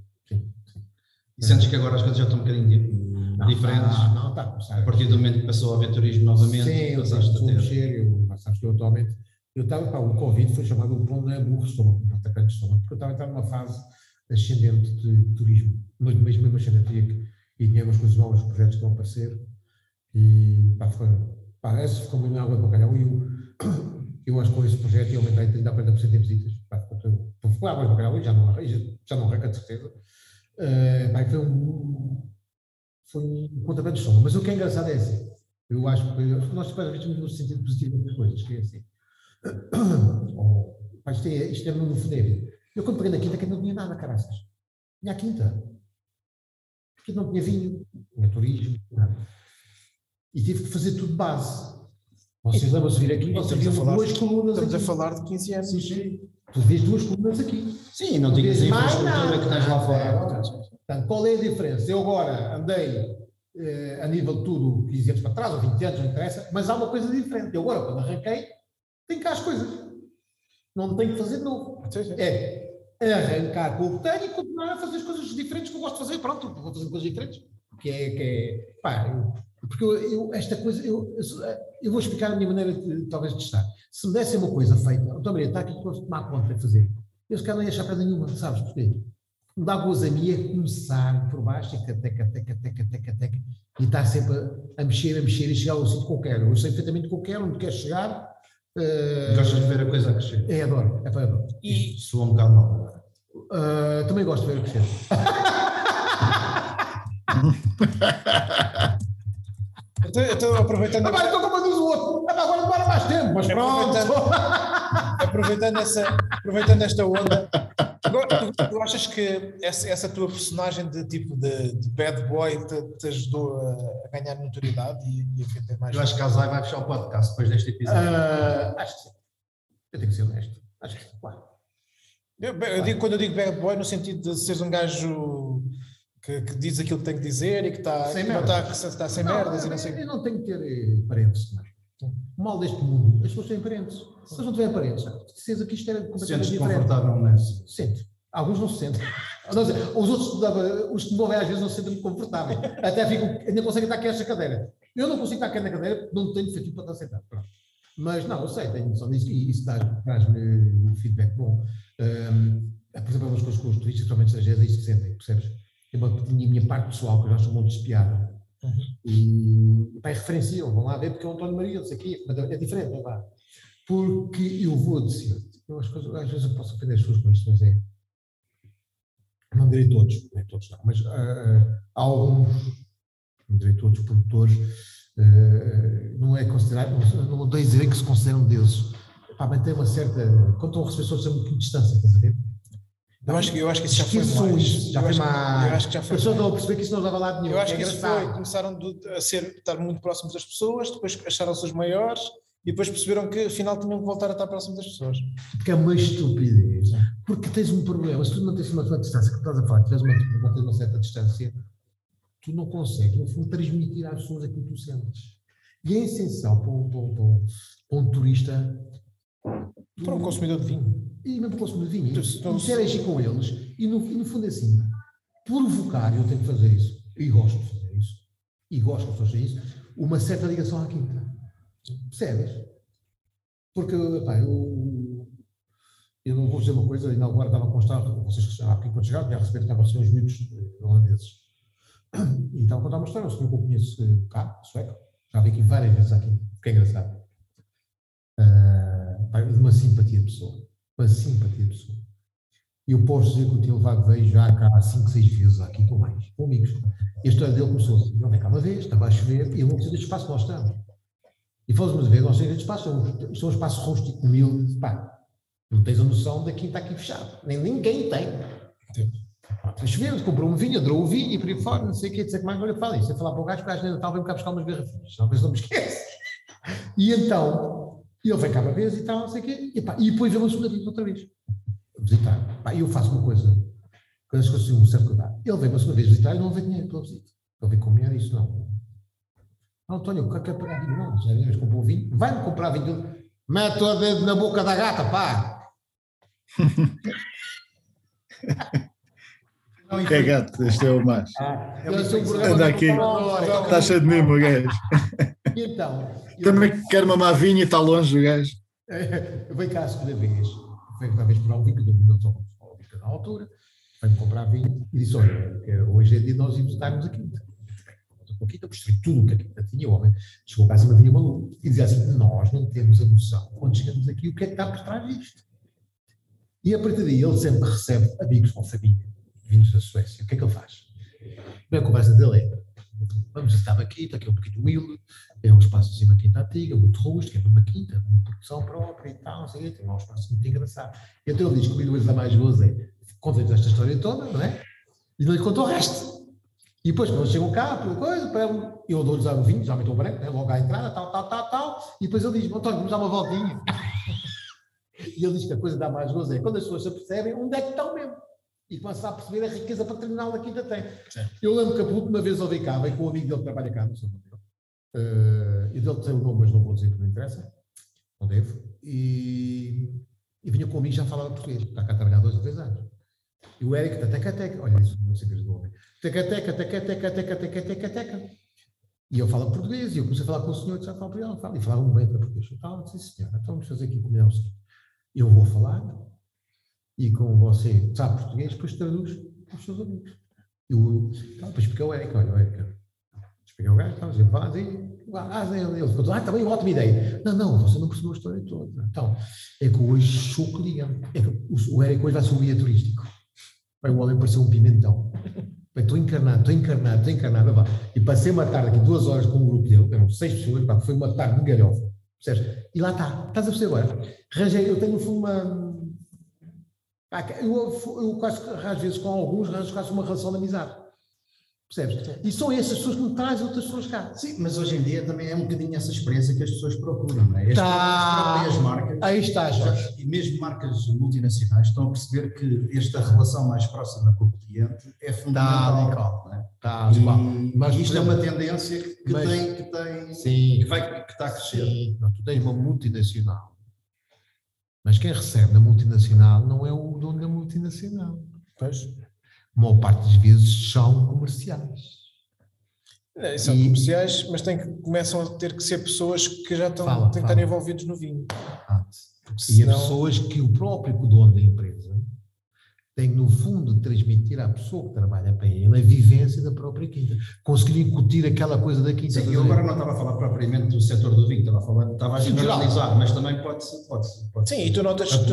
E sentes que agora as coisas já estão um bocadinho diferentes? Não, está a começar. A partir do momento que passou a haver turismo novamente. Sim, eu estou a mexer. Sabes que eu atualmente... Eu estava, o Covid foi chamado um problema burro de estômago, um pontapé de estômago, porque eu estava a entrar numa fase ascendente de turismo. Mas mesmo ascendente, e tinha umas coisas novas, projetos que vão aparecer. E parece que ficou muito na água de bacalhau. E eu acho que com esse projeto ia aumentar em 30% em visitas. Foi água de bacalhau e já não arranca, de certeza. Foi um pontapé de estômago. Mas o que é engraçado é assim. Eu acho que nós depois vimos no sentido positivo das coisas, que é assim. Isto é no funeiro. Eu quando peguei na quinta, que não tinha nada, caraças. Tinha a quinta. Porque não tinha vinho, tinha turismo, nada. E tive que fazer tudo de base. Vocês lembram-se de vir aqui, vocês viram duas colunas. Estamos aqui a falar de 15 anos. Sim. Tu vês duas colunas aqui. Sim, não tinhas a infraestrutura que estás lá fora. Portanto, qual é a diferença? Eu agora andei a nível de tudo 15 anos para trás, ou 20 anos, não interessa, mas há uma coisa diferente. Eu agora, quando arranquei, tenho cá as coisas. Não tenho que fazer de novo. Sim. É arrancar com o que tenho e continuar a fazer as coisas diferentes que eu gosto de fazer. Pronto, vou fazer coisas diferentes. Eu vou explicar a minha maneira, talvez, de estar. Se me dessem uma coisa feita, António Maria, está aqui que posso tomar conta de fazer. Eu, se calhar, não ia achar pedra nenhuma, sabes porquê? Me dá gozo a mim é começar por baixo, teca, e estar sempre a mexer e chegar ao sítio que eu quero. Eu sei perfeitamente o que eu quero, onde quero chegar. Gostas de ver a coisa a crescer? É, adoro. Adoro. E soa um bocado mal. Também gosto de ver a crescer. Estou aproveitando. Agora estou como diz o outro. Agora demora mais tempo, mas pronto. Aproveitando esta onda. Tu achas que essa tua personagem de tipo de bad boy te ajudou a ganhar notoriedade e a vender mais? Eu acho que a Zay vai fechar o podcast depois deste episódio. Acho que sim. Eu tenho que ser honesto. Acho que sim, claro. Eu digo, quando eu digo bad boy, no sentido de seres um gajo que diz aquilo que tem que dizer e que está sem merdas e não sei. Eu não tenho que ter parentes, não. O mal deste mundo, as pessoas têm parentes. Se elas não tiverem parentes, se aqui isto era completamente diferente. Sente. Alguns não se sentem. Os outros, os que me ouvem às vezes, não se sentem muito confortáveis. Até ficam, ainda conseguem estar aqui nesta cadeira. Eu não consigo estar aqui na cadeira porque não tenho feito para estar sentado. Pronto. Mas não, eu sei, tenho noção disso e isso traz-me um feedback bom. Por exemplo, algumas coisas com os turistas, principalmente às vezes, isso que sentem, percebes? Tinha a minha parte pessoal, que eu já sou um monte de espiada. E referenciam, vão lá ver, porque é o António Maria, isso aqui é diferente, não é lá? Porque eu vou dizer, às vezes eu posso aprender as pessoas com isto, mas é. Não direi todos, não, mas há alguns, não direi todos, produtores, não é considerado, não dou a dizer que se consideram deuses. Mas tem uma certa. Quando estão a receber pessoas a muito distância, estás a ver? Eu acho que isso já foi mais. Eu acho que já foi mais. As pessoas não perceberam que isso não dava lado nenhum. Eu acho que isso foi. Começaram a estar muito próximos das pessoas, depois acharam-se os maiores e depois perceberam que afinal tinham que voltar a estar próximos das pessoas. Porque é uma estupidez. Porque tens um problema. Se tu não tens uma distância, que estás a falar, tens uma certa distância, tu não consegues, no fundo, transmitir às pessoas aquilo que tu sentes. E é essencial para um turista. Para um consumidor de vinho. E mesmo para o consumidor de vinho. Tu quer agir com eles e no fundo é assim, provocar, eu tenho que fazer isso, e gosto de fazer isso, uma certa ligação à quinta. Percebes? Porque, pá, eu não vou dizer uma coisa, ainda agora estava a constar, vocês há pouco quando chegaram, já receberam, estava a receber os miúdos holandeses. E estava a contar uma história, um senhor que eu conheço cá, sueco, já vi aqui várias vezes aqui, que é engraçado. Pá, de uma simpatia de pessoa, uma simpatia de pessoa. E eu posso dizer que o teu vago veio já cá 5, 6 vezes, aqui com mais, com amigos. E a história dele começou assim, não vem cá uma vez, estava a chover, e eu não preciso deste espaço, nós estamos. E fomos uma vez, nós temos este espaço, isto é um espaço rústico, humilde, pá, não tens a noção da quinta aqui fechada, nem ninguém tem. Chovemos, comprou um vinho, adorou o vinho, e por aí fora, não sei o que, dizer que mais, agora eu falo isso, eu falar para o gajo ainda tal, vem cá buscar umas garrafinhas, talvez não me esquece. E então, ele vem cá uma vez e tal, não sei o quê, e, pá, e depois vem uma segunda vez, outra vez. Visitar. Pá, eu faço uma coisa, quando as coisas têm um certo cuidado. Ele veio uma segunda vez visitar e não levei dinheiro pela visita. Ele veio com mulher e isso não. António, o que é para vinho? Não, já vimos comprar o vinho. Vai-me comprar vinho. Mete o dedo na boca da gata, pá! Não, é gato, este é o mais. Anda aqui. Está cheio de mimo o gajo. Então, também quero uma má vinha e está longe o gajo. Eu venho cá a segunda vez. Veio uma vez comprar um vinho, que eu não só vinho na altura, veio-me comprar vinho e disse, olha, hoje é dia de nós irmos darmos a quinta. Com a quinta, mostrei tudo o que a quinta tinha, o homem chegou a casa e me vinha maluco. E dizia assim, nós não temos a noção, quando chegamos aqui, o que é que está por trás disto? E a partir daí, ele sempre recebe amigos com família, vindos da Suécia. O que é que ele faz? A conversa dele é, vamos estar aqui, está aqui um bocadinho humilde, é um espaço assim, uma quinta antiga, muito rústica, é uma quinta, uma produção própria e tal, assim, tem lá um espaço muito engraçado. Então ele diz que o Luís a mais gozo é, conta-lhes esta história toda, não é? E ele contou o resto. E depois, quando eles chegam cá, por uma coisa, eu dou-lhes o vinho, já meto o branco, né? Logo à entrada, tal, e depois ele diz, António, vamos dar uma voltinha. E ele diz que a coisa dá mais gozo é, quando as pessoas se apercebem, onde é que estão mesmo? E começa a perceber a riqueza patrimonial da quinta tem. Certo. Eu lembro que a última vez eu vi cá, veio com um amigo dele que trabalha cá, não sei o nome dele, e dele tem o nome, mas não vou dizer que não interessa, não devo, e vinha comigo e já falava português, está cá a trabalhar 2 ou 3 anos. E o Eric, tateca, olha isso, não sei o que do homem, tateca, e eu falo português, e eu comecei a falar com o senhor, já falo para ele, e falava um bem para português, eu falo, disse, senhora, então vamos fazer aqui como é o senhor, eu vou falar, e com você sabe português, depois traduz para os seus amigos. Eu, depois expliquei o Eric, olha, o Eric. Expliquei o gajo, estava dizendo, fala assim, ele ficou, também uma ótima ideia. Não, você não percebeu a história toda. Então, é que hoje sou cliente. É que o Eric hoje vai ser um guia turístico. Bem, o homem pareceu um pimentão. Estou encarnado. Pá. E passei uma tarde aqui, 2 horas com um grupo dele, eram 6 pessoas, pá, foi uma tarde de galhofa. Percebes? E lá está, estás a perceber agora. Arranjei, eu tenho uma... Eu quase, às vezes, com alguns, quase uma relação de amizade. Percebes? E são essas pessoas que me trazem outras pessoas cá. Sim, mas hoje em dia também é um bocadinho essa experiência que as pessoas procuram, não é? Tá. As marcas. Aí está, Jorge. E mesmo marcas multinacionais estão a perceber que esta relação mais próxima com o cliente é fundamental. Tá. Não é? Tá. Mas isto é uma tendência que está a crescer. Sim. Não, tu tens uma multinacional. Mas quem recebe da multinacional não é o dono da multinacional. Pois. A maior parte das vezes são comerciais. É, são comerciais, mas começam a ter que ser pessoas que já estão a estar envolvidos no vinho. E senão... pessoas que o próprio dono da empresa tem, no fundo, de transmitir à pessoa que trabalha para ele a vivência da própria quinta. Conseguir incutir aquela coisa da quinta. Sim, eu agora não estava a falar propriamente do setor do vinho, estava a generalizar, mas também pode-se. Sim, e tu notas uma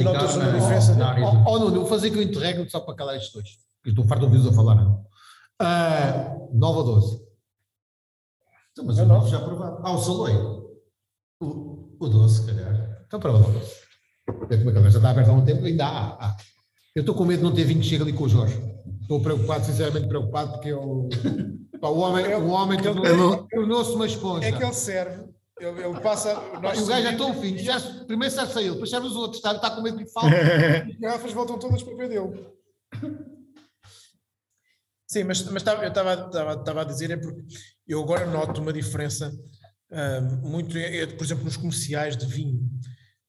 diferença. Não, vou fazer que eu interregno só para calar estes dois. Estou farto de ouvir-vos a falar, não. 9 ou 12. Então, mas o 9 já provado. O saloio. O 12, se calhar. Então, prova o 12. Já está aberto há um tempo, ainda há. Eu estou com medo de não ter vinho que chega ali com o Jorge. Estou preocupado, sinceramente preocupado, porque eu... Pá, o homem tornou-se uma esponja. É que ele serve. Ele passa... Pá, o gajo já está um fim. Primeiro serve-se a ele, depois serve os outros. Está com medo de falta. As garrafas voltam todas para o pé dele. Sim, mas eu estava a dizer, é porque eu agora noto uma diferença muito... por exemplo, nos comerciais de vinho.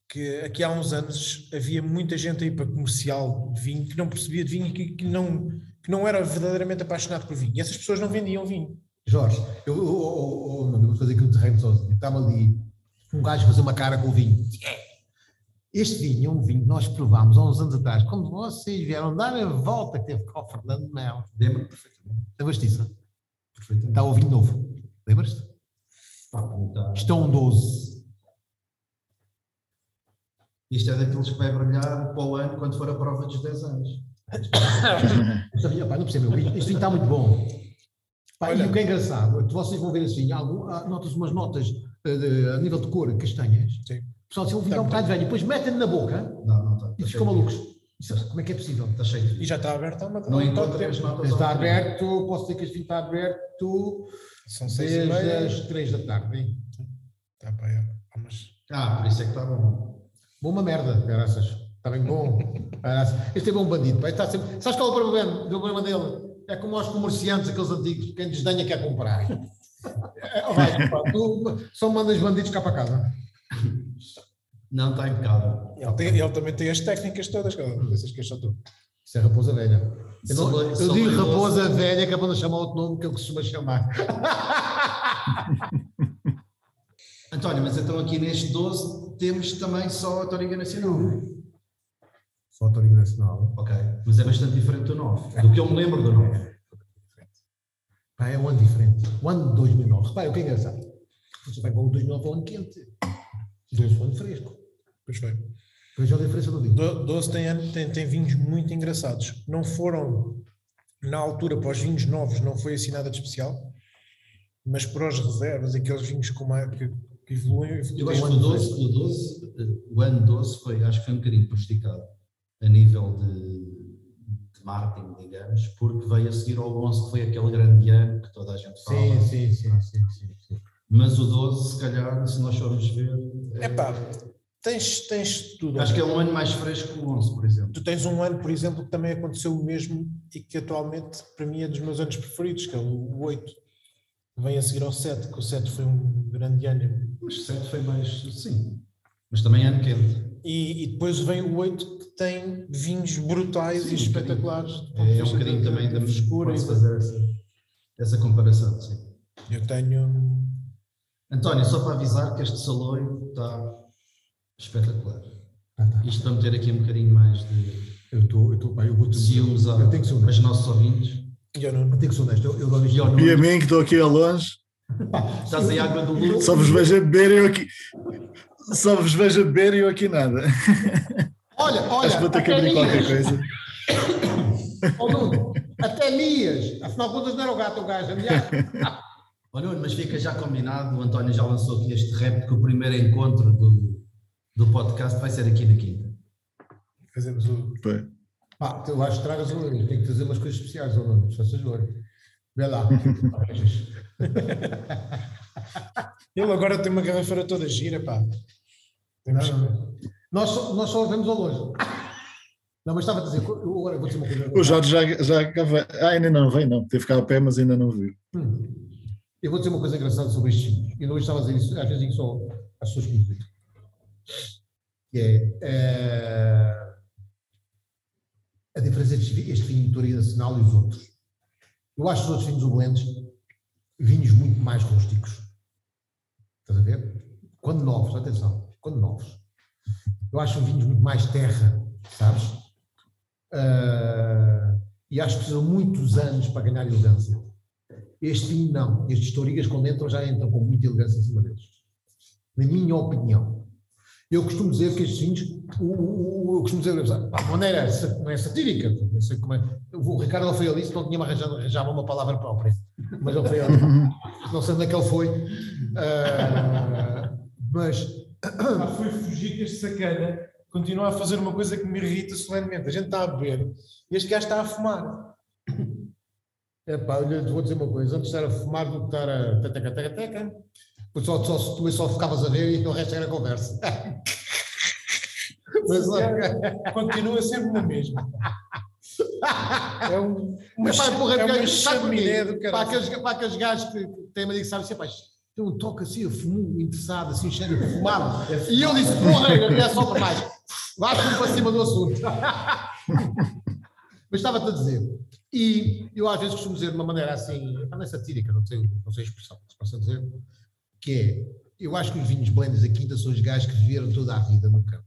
Que aqui há uns anos havia muita gente aí para comercial de vinho que não percebia de vinho e que não era verdadeiramente apaixonado por vinho. E essas pessoas não vendiam vinho. Jorge, eu vou fazer aquilo de terreno sozinho. Estava ali um gajo a fazer uma cara com o vinho. Este vinho, um vinho que nós provámos há uns anos atrás, quando vocês vieram dar a volta que teve com o Fernando Melo. Lembro-me perfeitamente. Lembras-te disso? Perfeitamente. Está o vinho novo. Lembras-te? Isto é um 12. Isto é daqueles que vai brilhar para o ano quando for a prova dos 10 anos. Pai, não percebo. Este vinho está muito bom. Pai, e o que é engraçado, vocês vão ver assim, notas umas notas a nível de cor, castanhas. Sim. Pessoal, se eu virar um bocado velho, depois metem-me na boca não, e ficam malucos. Isso, como é que é possível? Está cheio de... E já está aberto há uma coisa. Não encontra as notas. Está aberto, posso dizer que este vinho está aberto. São 6 às 3 da tarde, hein? Está para aí. Vamos. Por isso é que está bom. Bom, uma merda, graças. Está bem bom. Este é bom bandido, pai. Está sempre... Sabes qual é o problema dele? É como aos comerciantes, aqueles antigos, quem desdenha quer comprar. Tu só mandas bandidos cá para casa. Não, está impecável. Ele também tem as técnicas todas, essas que acham tu. Isso é raposa velha. Eu digo raposa velha, que é para não chamar outro nome que eu costumo chamar. António, mas então aqui neste 12 temos também só a Toriga Nacional. Só a Toriga Nacional. Ok. Mas é bastante diferente do 9, do que eu me lembro do 9. É um ano diferente. O ano de 2009. Repare, o que é engraçado? Você vai para o 2009 é um ano quente. 12 foi fresco. Pois foi. Veja a diferença do vinho. 12 tem vinhos muito engraçados. Não foram, na altura, para os vinhos novos, não foi assim nada de especial, mas para os reservas, aqueles vinhos que evoluem... Eu acho que o ano 12 foi, acho que foi um bocadinho prejudicado a nível de marketing, digamos, porque veio a seguir ao 11, que foi aquele grande ano que toda a gente fala. Sim. Mas o 12, se calhar, se nós formos ver... Tens tudo. Acho que é um ano mais fresco que o 11, por exemplo. Tu tens um ano, por exemplo, que também aconteceu o mesmo e que atualmente, para mim, é dos meus anos preferidos, que é o 8. Vem a seguir ao 7, que o 7 foi um grande ano. Mas o 7 foi mais, sim. Mas também é ano quente. E depois vem o 8, que tem vinhos brutais e espetaculares. É um bocadinho também da frescura. Pode-se fazer essa comparação, sim. Eu tenho... António, só para avisar que este saloio está... espetacular. Isto para meter aqui um bocadinho mais de... Eu vou te dizer, eu tenho que ser honesto. Mas nossos ouvintes... Eu tenho que ser honesto. E a mim que estou aqui a longe? Estás em água do Lula? Só vos vejo a beber e eu aqui... nada. Olha, acho que vou ter que abrir qualquer coisa. Nuno, até Lias. Afinal, contas não era o gato, o gajo. Olha, mas fica já combinado. O António já lançou aqui este rap que o primeiro encontro do podcast vai ser aqui na Quinta. Fazemos o... tu vais tragas o livro, tem que fazer umas coisas especiais, ou não, se faz favor. Vê lá. Ele agora tem uma garrafeira toda gira, pá. Não. Nós só vemos ao longe. Não, mas estava a dizer, agora vou dizer uma coisa. O Jorge já acabou. Ainda não veio, não. Teve que ficar a pé, mas ainda não viu. Eu vou dizer uma coisa engraçada sobre estes filhos. Eu não estava a dizer isso, às vezes digo só às pessoas que me dizem. A diferença entre este vinho de Toriga Nacional e os outros. Eu acho os outros vinhos obelenses vinhos muito mais rústicos. Estás a ver? Quando novos, atenção, quando novos. Eu acho vinhos muito mais terra, sabes? E acho que precisam muitos anos para ganhar elegância. Este vinho não. Estes Torigas, quando entram, já entram com muita elegância em cima deles. Na minha opinião. Eu costumo dizer que estes vinhos, eu costumo dizer, não é satírica, não sei como é. O Ricardo Alfredo disse que não tinha arranjava uma palavra própria, mas Alfredo, não sei onde é que ele foi, mas... Foi fugir que este sacana continua a fazer uma coisa que me irrita solenemente, a gente está a beber e este gajo está a fumar. Olha, vou dizer uma coisa, antes de estar a fumar do que estar a teca-teca-teca, Tu só ficavas a ver e o resto era conversa. Mas continua sempre na mesma. É uma chaminé do caralho. Para aqueles gajos que têm a mania que sabem, tem um toque assim, fumo, interessado, assim, cheiro de fumado. E eu disse, é só para mais. Vai para cima do assunto. Mas estava-te a dizer. E eu às vezes costumo dizer de uma maneira assim, não é satírica, não sei a expressão, se posso dizer... que é, eu acho que os vinhos blends da Quinta são os gajos que viveram toda a vida no campo.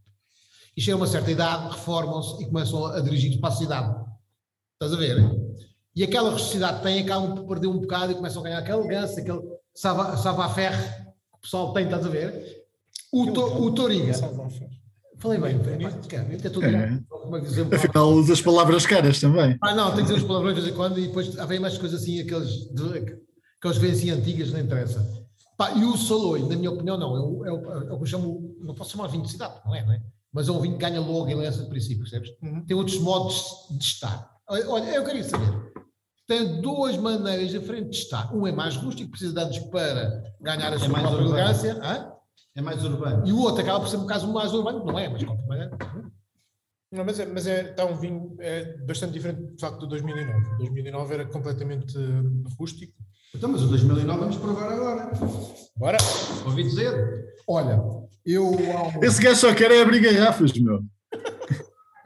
e chegam a uma certa idade, reformam-se e começam a dirigir-se para a cidade. Estás a ver? E aquela rusticidade que têm, acabam por perder um bocado e começam a ganhar aquela elegância, aquele savoir-faire que o pessoal tem, estás a ver? O Toriga. Falei bem, até tudo bem. Afinal, usa as palavras caras também. Ah, não, tem que dizer os palavrões de vez em quando e depois vem mais coisas assim, aqueles que vêm assim antigas, não interessa. Pá, e o Saloi, na minha opinião, não. É o que eu chamo, não posso chamar vinho de cidade, não é? Mas é um vinho que ganha logo a elegância de princípio, percebes? Uhum. Tem outros modos de estar. Olha, eu queria saber. Tem duas maneiras diferentes de estar. Um é mais rústico, precisa de anos para ganhar a sua própria elegância. É mais urbano. E o outro acaba por ser um caso mais urbano, não é? Mas não, mas está um vinho bastante diferente, de facto, do 2009. O 2009 era completamente rústico. Então, mas o 2009 vamos provar agora. Bora! Ouvi dizer. Olha, eu... Esse gajo só quer é abrir garrafas, meu.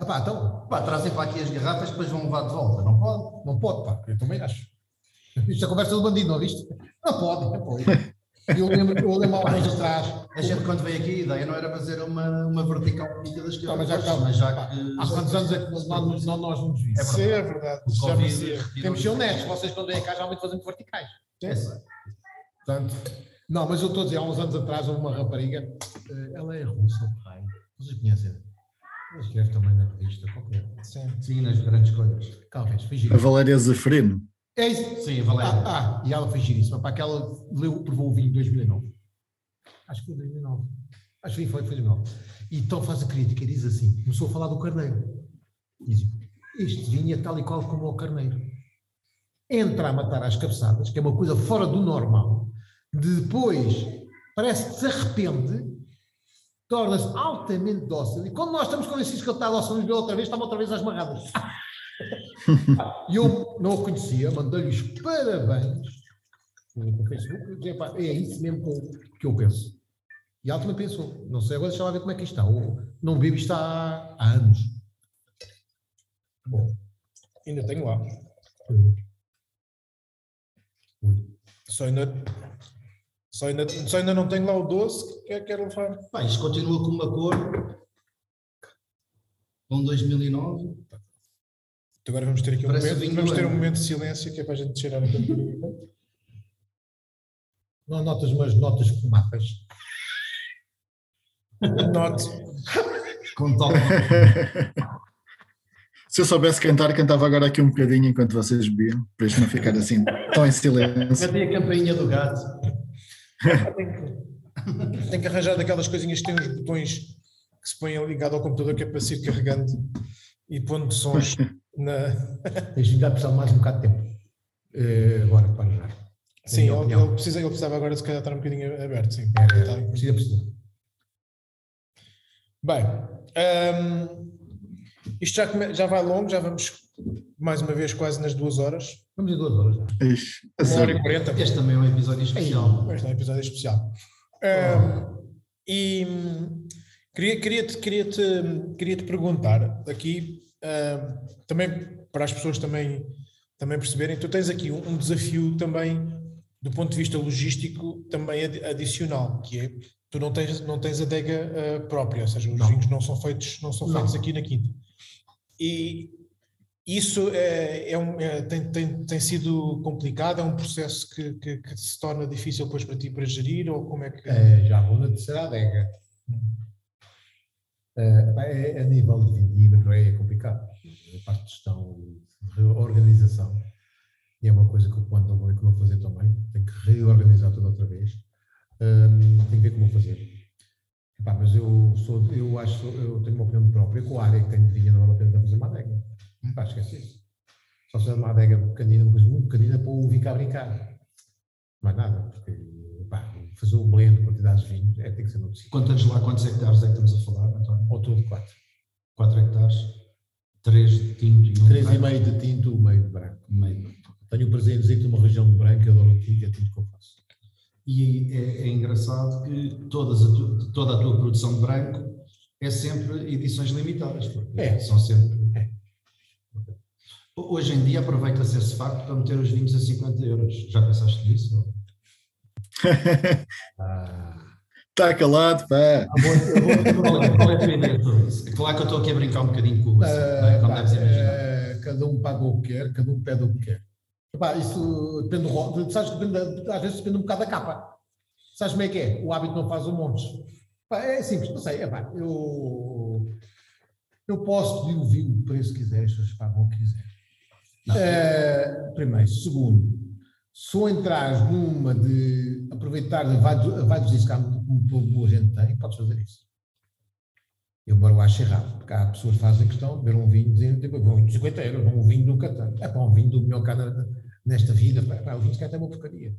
Pá, então, trazem para aqui as garrafas, depois vão levar de volta. Não pode? Não pode, pá. Eu também acho. Isto é a conversa do bandido, não viste? Não pode, não pode. Eu lembro há anos atrás. A gente quando veio aqui, a ideia não era fazer uma vertical política da esquerda. Há quantos anos é que nós não nos vimos? Isso é verdade. Temos que ser honestos, vocês quando vêm cá já muito fazemos verticais. Portanto, não, mas eu estou a dizer, há uns anos atrás houve uma rapariga, ela é russa, pai. Vocês conhecem? Ela escreve também na revista, qualquer. Sim, nas grandes escolhas. Talvez, fingir. A Valeria Zafrino. É isso? Sim, Valéria. E ela foi giríssima, para que ela provou o vinho de 2009. Acho que foi 2009. E então faz a crítica e diz assim, começou a falar do carneiro. Diz, este vinho é tal e qual como o carneiro. Entra a matar às cabeçadas, que é uma coisa fora do normal. Depois, parece que se arrepende, torna-se altamente dócil. E quando nós estamos convencidos que ele está dócil, nos vê outra vez, está-me outra vez às marradas. E eu não o conhecia, mandei-lhe os parabéns no Facebook, dizia, pá, é isso mesmo que eu penso. E ela também pensou, não sei agora, deixa lá ver como é que isto está. Ou não bebo isto há anos. Bom, ainda tenho lá. Só ainda não tenho lá o doce que quero levar. Pá, isto continua com uma cor. Com 2009. Agora vamos ter aqui um momento de silêncio que é para a gente cheirar a temperatura. Não notas, mas notas fumatas. Noto. Com toque. Se eu soubesse cantar, cantava agora aqui um bocadinho enquanto vocês bebiam, para isto não ficar assim tão em silêncio. Cantei a campainha do gato. Tenho que arranjar daquelas coisinhas que têm os botões que se põem ligado ao computador, que é para ir carregando e pondo sons. Deixa-me dar precisar mais um bocado de tempo agora para ajudar. Sim, ele precisava agora se calhar estar um bocadinho aberto, sim. Precisa. Bem, isto já vai longo, já vamos mais uma vez quase nas 2 horas. Vamos em 2 horas. 1h40. Este também é um episódio especial. Este é um episódio especial. E queria-te perguntar aqui. Também para as pessoas também perceberem, tu tens aqui um desafio também do ponto de vista logístico também adicional, que é tu não tens adega própria, ou seja, os vinhos não são feitos aqui na Quinta. E isso tem sido complicado, é um processo que se torna difícil depois para ti para gerir, ou como é que... Já vou na terceira adega. A nível de vinho é complicado, a parte de gestão, reorganização, e é uma coisa que eu quando não fazer também, tenho que reorganizar tudo outra vez, tenho que ver como fazer. Epá, mas eu tenho uma opinião própria, com a área que tenho de vinho não vale a pena fazer uma adega, pá, esquece isso, só se é uma adega pequenina, uma coisa muito pequenina para o vinho cá brincar, mais nada, porque pá, fazer o blend, quantidades de vinho, tem que ser muito simples. Quantos hectares é que estamos a falar, António? Ao todo 4. 4 hectares, 3 de tinto e 1 de branco. 3,5 de tinto, meio de branco. Tenho o prazer de dizer que uma região de branco, eu adoro tinto, é tinto que eu faço. E é engraçado que toda a tua produção de branco é sempre edições limitadas. São sempre... Hoje em dia aproveita-se esse facto para meter os vinhos a 50€. Já pensaste nisso? Está calado, pá. Qual é a tua ideia? Claro que eu estou aqui a brincar um bocadinho com o como deves imaginar. Cada um paga o que quer, cada um pede o que quer. Pá, isso depende do... Sabes, depende, às vezes depende um bocado da capa. Sabes como é que é? O hábito não faz um monte. Pá, é simples, não sei. É, pá, eu posso pedir o vinho do preço que quiseres, se pagam o que quiseres. Primeiro. Segundo, se eu entrares numa de aproveitar a vários isso, como boa gente tem, podes fazer isso. Eu agora o acho errado, porque há pessoas que fazem questão de beber um vinho dizendo, vou 50 euros, um vinho nunca tanto. É para um vinho do melhor cara nesta vida, pá, o vinho cá tem uma porcaria.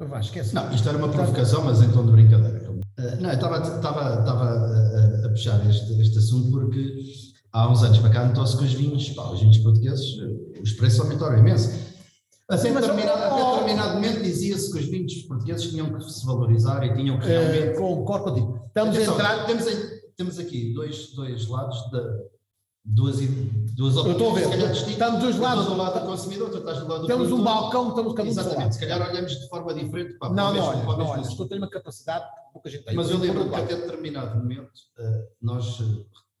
Vá, esquece. Não, isto era uma provocação, mas em tom de brincadeira. Não, eu estava a puxar este assunto porque há uns anos para cá notou-se que os vinhos, pá, os vinhos portugueses, os preços aumentaram imenso. Assim, mas determinado momento dizia-se que os vinhos portugueses tinham que se valorizar e tinham que realmente... Concordo contigo. Estamos a entrar... Temos aqui dois lados, duas opiniões. Eu estou a ver. Estamos dos lados. Estás do lado do consumidor, tu estás do lado do produtor. Temos um balcão, estamos cada um do lado. Exatamente. Se calhar olhamos de forma diferente para o mesmo. Não, isto tem uma capacidade que pouca gente tem. Mas eu lembro que até determinado momento nós...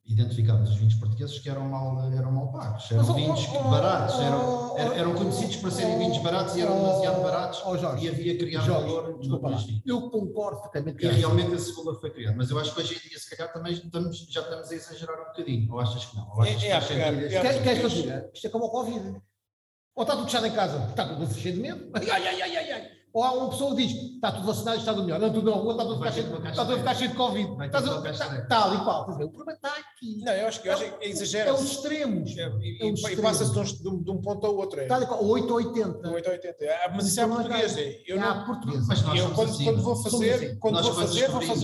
identificámos os vinhos portugueses que eram mal pagos, eram vinhos baratos, eram conhecidos por serem vinhos baratos e eram demasiado baratos e havia criado valor. Desculpa, eu concordo totalmente. E realmente esse valor foi criado, mas eu acho que hoje em dia se calhar também já estamos a exagerar um bocadinho, ou achas que não? Ou achas que isto é como o Covid, ou está tudo fechado em casa, está tudo fechado de medo, ou há uma pessoa que diz, está tudo vacinado, está do melhor, não, tudo na rua, está tudo a ficar cheio de Covid, está ali qual, o problema está aqui. Não, eu acho que é exagero. É os extremos. E passa-se de um ponto ao outro. Está ali qual, 8 ou 80. Mas isso é português, é português. Mas quando vou fazer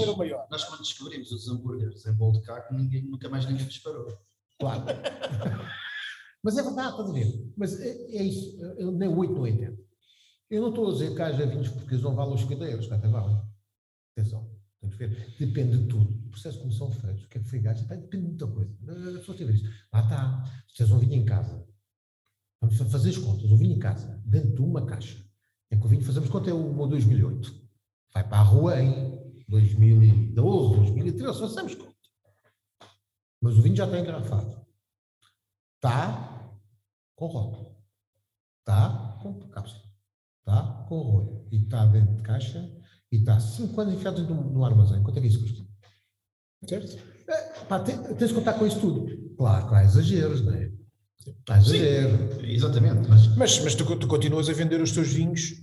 o maior. Nós quando descobrimos os hambúrgueres em bolo de caco, nunca mais ninguém disparou. Claro. Mas é verdade, estás a ver. Mas é isso, nem 8 ou 80. Eu não estou a dizer que haja vinhos portugueses não valem os 50 euros, até valem. Atenção, temos que ver. Depende de tudo. O processo de comissão feitos, o que é que foi gasto, depende de muita coisa. A pessoa tem a ver isto. Lá está. Se tens um vinho em casa, vamos fazer as contas. Um vinho em casa, dentro de uma caixa, em que o vinho fazemos conta é 1 ou 2008. Vai para a rua em 2012, 2013, fazemos conta. Mas o vinho já está engarrafado. Está com rótulo. Está com cápsula. Está com rolha e está dentro de caixa e está 5 anos enfiado no armazém. Quanto é que isso custa? Certo? Pá, tens de contar com isso tudo. Claro que há exageros, não é? Há exageros. Sim, exatamente. Mas tu continuas a vender os teus vinhos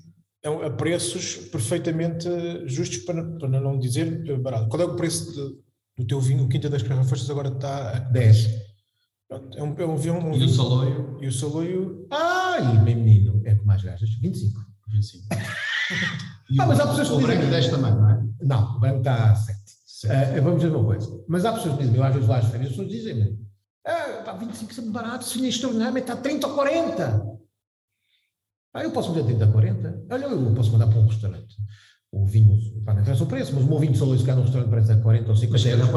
a preços perfeitamente justos, para não dizer barato. Qual é o preço do teu vinho? O Quinta das Carafunchas agora está a 10. É um vinho. E o saloio? E o saloio. E bem menino, é que mais gastas? 25. Sim. Mas há pessoas que dizem. O branco 10 também, não é? Não, o branco está a 7. Vamos ver uma coisa. Mas há pessoas que dizem, eu às vezes lá às férias, as pessoas dizem, está 25 sempre barato, se nem extraordinariamente está 30 ou 40. Eu posso meter 30 ou 40. Olha, eu posso mandar para um restaurante. O vinho, não interessa o preço, mas o meu vinho de Saloio, se cá no restaurante, parece a 40 ou 50 euros. Mas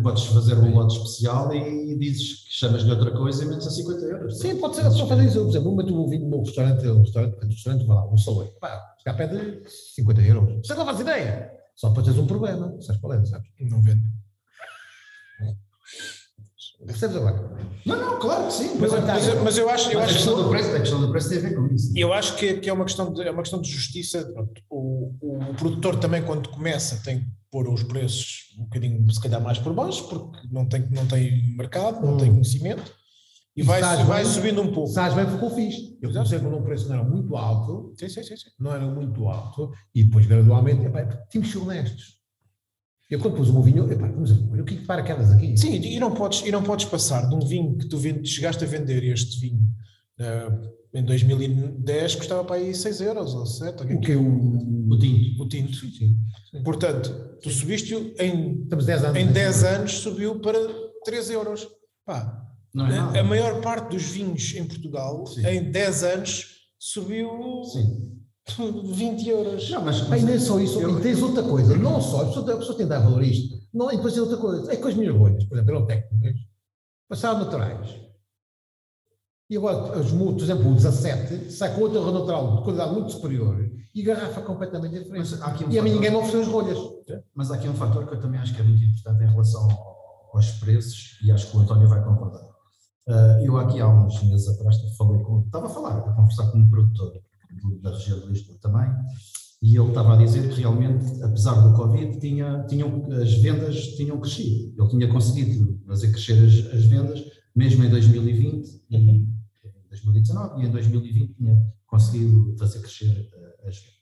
podes fazer um lote especial e dizes que chamas de outra coisa e menos a 50 euros. Sim, pode ser, só fazer isso. Por exemplo, o vinho do meu restaurante, vai lá, um Saloio, já pede 50 euros. Você não faz ideia. Só para teres um problema, sabes qual é, sabes? Não vende. Percebes agora? Não, claro que sim. Mas eu acho que a questão do preço tem a ver com isso. Eu acho que é uma questão de justiça. O produtor também, quando começa, tem que pôr os preços um bocadinho, se calhar, mais por baixo, porque não tem mercado, não tem conhecimento, e vai subindo um pouco. Sabes bem porque eu fiz. Eu comecei quando o preço não era muito alto, sim. Não era muito alto, e depois gradualmente, tínhamos que ser honestos. Eu quando pus o meu vinho, o que para aquelas aqui? Sim, e não podes passar de um vinho que tu chegaste a vender, este vinho em 2010 custava para aí 6 euros ou 7. O que é o tinto? O tinto. Sim. Portanto, tu subiste em 10 anos, subiu para 3 euros. Pá, não é nada. A maior parte dos vinhos em Portugal, em 10 anos, subiu... Sim. 20 euros. Não, mas nem só isso. E tens outra coisa. Não só. A pessoa tem de dar valor a isto. Não, e depois tem outra coisa. É com as minhas bolhas. Por exemplo, eram técnicas. Passaram naturais. E agora, por exemplo, o 17 sai com outra natural de qualidade muito superior e garrafa completamente diferente. E a mim ninguém me ofereceu as rolhas. Mas há aqui um fator que eu também acho que é muito importante em relação aos preços, e acho que o António vai concordar. Eu aqui há uns meses atrás estava a conversar com um produtor da região de Lisboa também, e ele estava a dizer que realmente, apesar do Covid, as vendas tinham crescido. Ele tinha conseguido fazer crescer as vendas, mesmo em 2020 e em 2019, e em 2020 tinha conseguido fazer crescer as vendas.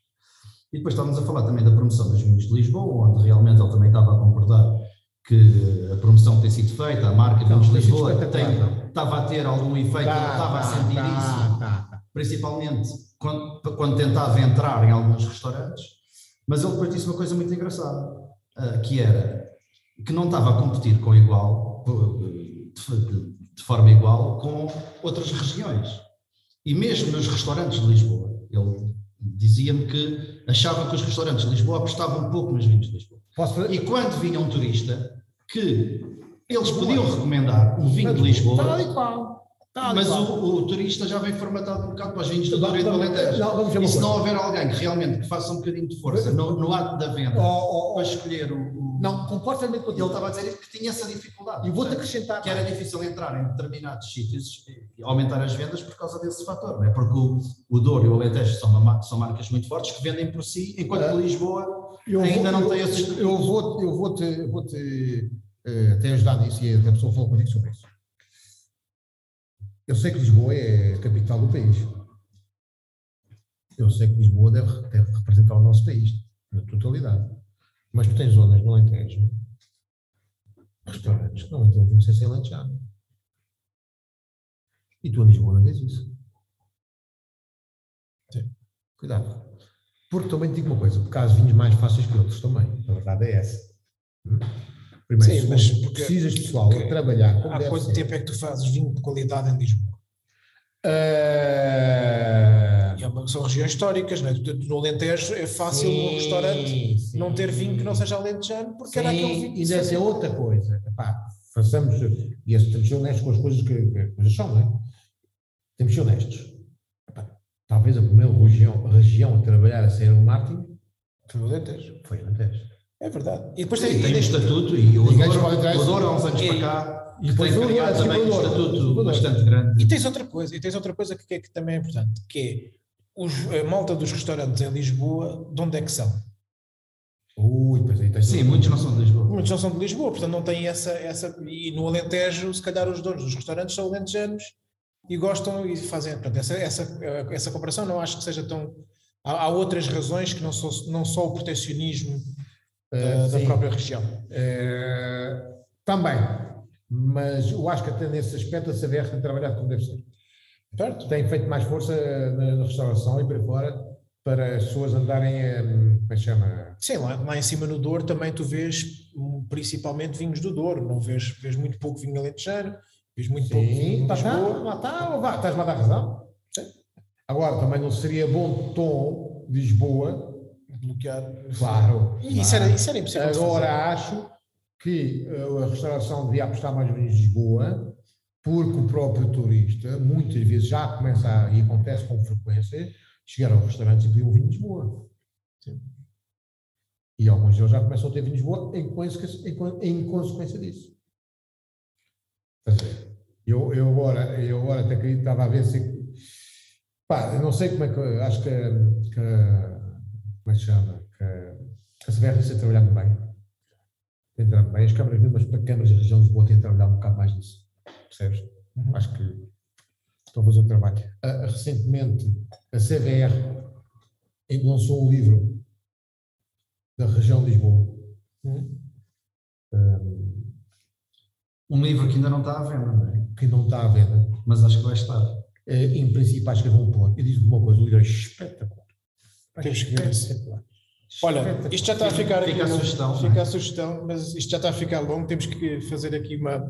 E depois estávamos a falar também da promoção das Vinhos de Lisboa, onde realmente ele também estava a concordar que a promoção tem sido feita, a marca Vinhos de Lisboa estava a ter algum efeito, estava a sentir isso. Principalmente quando tentava entrar em alguns restaurantes. Mas ele depois disse uma coisa muito engraçada, que era que não estava a competir de forma igual com outras regiões. E mesmo nos restaurantes de Lisboa, ele dizia-me que achava que os restaurantes de Lisboa apostavam um pouco nos vinhos de Lisboa. E quando vinha um turista, que eles podiam recomendar o vinho de Lisboa, mas o turista já vem formatado um bocado para os vinhos do Douro e do Alentejo. E se não houver alguém que realmente faça um bocadinho de força no ato da venda, para escolher o... Não, concordo também com ele. Ele estava a dizer que tinha essa dificuldade. E vou-te acrescentar... Que era difícil entrar em determinados sítios e aumentar as vendas por causa desse fator, não é? Porque o Douro e o Alentejo são marcas muito fortes que vendem por si, enquanto que Lisboa ainda não tem esses... Eu vou-te ajudar nisso, e a pessoa falou contigo sobre isso. Eu sei que Lisboa é a capital do país. Eu sei que Lisboa deve representar o nosso país, na totalidade. Mas tu tens zonas no Alentejo, restaurantes que não entram vinho sem ser alentejano. E tu em Lisboa não tens isso. Sim. Cuidado. Porque também te digo uma coisa, porque há vinhos mais fáceis que outros também. A verdade é essa. Primeiro, mas precisas de pessoal a trabalhar. Há quanto tempo é que tu fazes vinho de qualidade em Lisboa? São regiões históricas, não é? No Alentejo é fácil um restaurante não ter vinho que não seja alentejano, porque era aquele vinho. E essa é outra coisa. Epá, temos de ser honestos com as coisas que são, não é? Temos de ser honestos. Epá, talvez a primeira região a trabalhar a ser o marketing foi o Alentejo. É verdade. E depois tem estatuto, e o Douro há uns anos para cá, e depois tem criado também um estatuto bastante grande. E tens outra coisa que é que também é importante, que é a malta dos restaurantes em Lisboa, de onde é que são? Sim, muitos não são de Lisboa. Muitos não são de Lisboa, portanto não têm essa... E no Alentejo, se calhar os donos dos restaurantes são alentejanos e gostam e fazem... Portanto, essa comparação não acho que seja tão... Há outras razões que não só o protecionismo da própria região. Também, mas eu acho que até nesse aspecto a CDR tem trabalhado como deve ser. Certo. Tem feito mais força na restauração e para fora, para as pessoas andarem a... Como chama? Sim, lá em cima no Douro também tu vês principalmente vinhos do Douro, não vês muito pouco vinho alentejano, vês muito pouco vinho de Lisboa. Estás-me a dar razão. Sim. Agora, também não seria bom tom Lisboa bloquear. Claro. Isso era impossível. Agora acho que a restauração devia apostar mais vinhos de Lisboa, porque o próprio turista, muitas vezes, já começa, e acontece com frequência, chegar aos restaurantes e pedir um vinho de Lisboa. Sim. E alguns deles já começam a ter vinho de Lisboa em consequência disso. Eu agora até acredito, estava a ver se... eu não sei como é que... Acho que como é que se chama? Que a CBR tem sido trabalhado bem. Tem trabalhado bem. As câmaras mesmo, as câmaras da região de Lisboa têm trabalhado um bocado mais nisso. Percebes? Uhum. Acho que estão a fazer um trabalho. Recentemente, a CBR lançou um livro da região de Lisboa. Um livro que ainda não está à venda, não é? Que não está à venda. Mas acho que vai estar. Em princípio, acho que vão pôr. Eu digo uma coisa, o livro é espetacular. Olha, isto já está a ficar aqui. Fica a sugestão, mas isto já está a ficar longo. Temos que fazer aqui uma...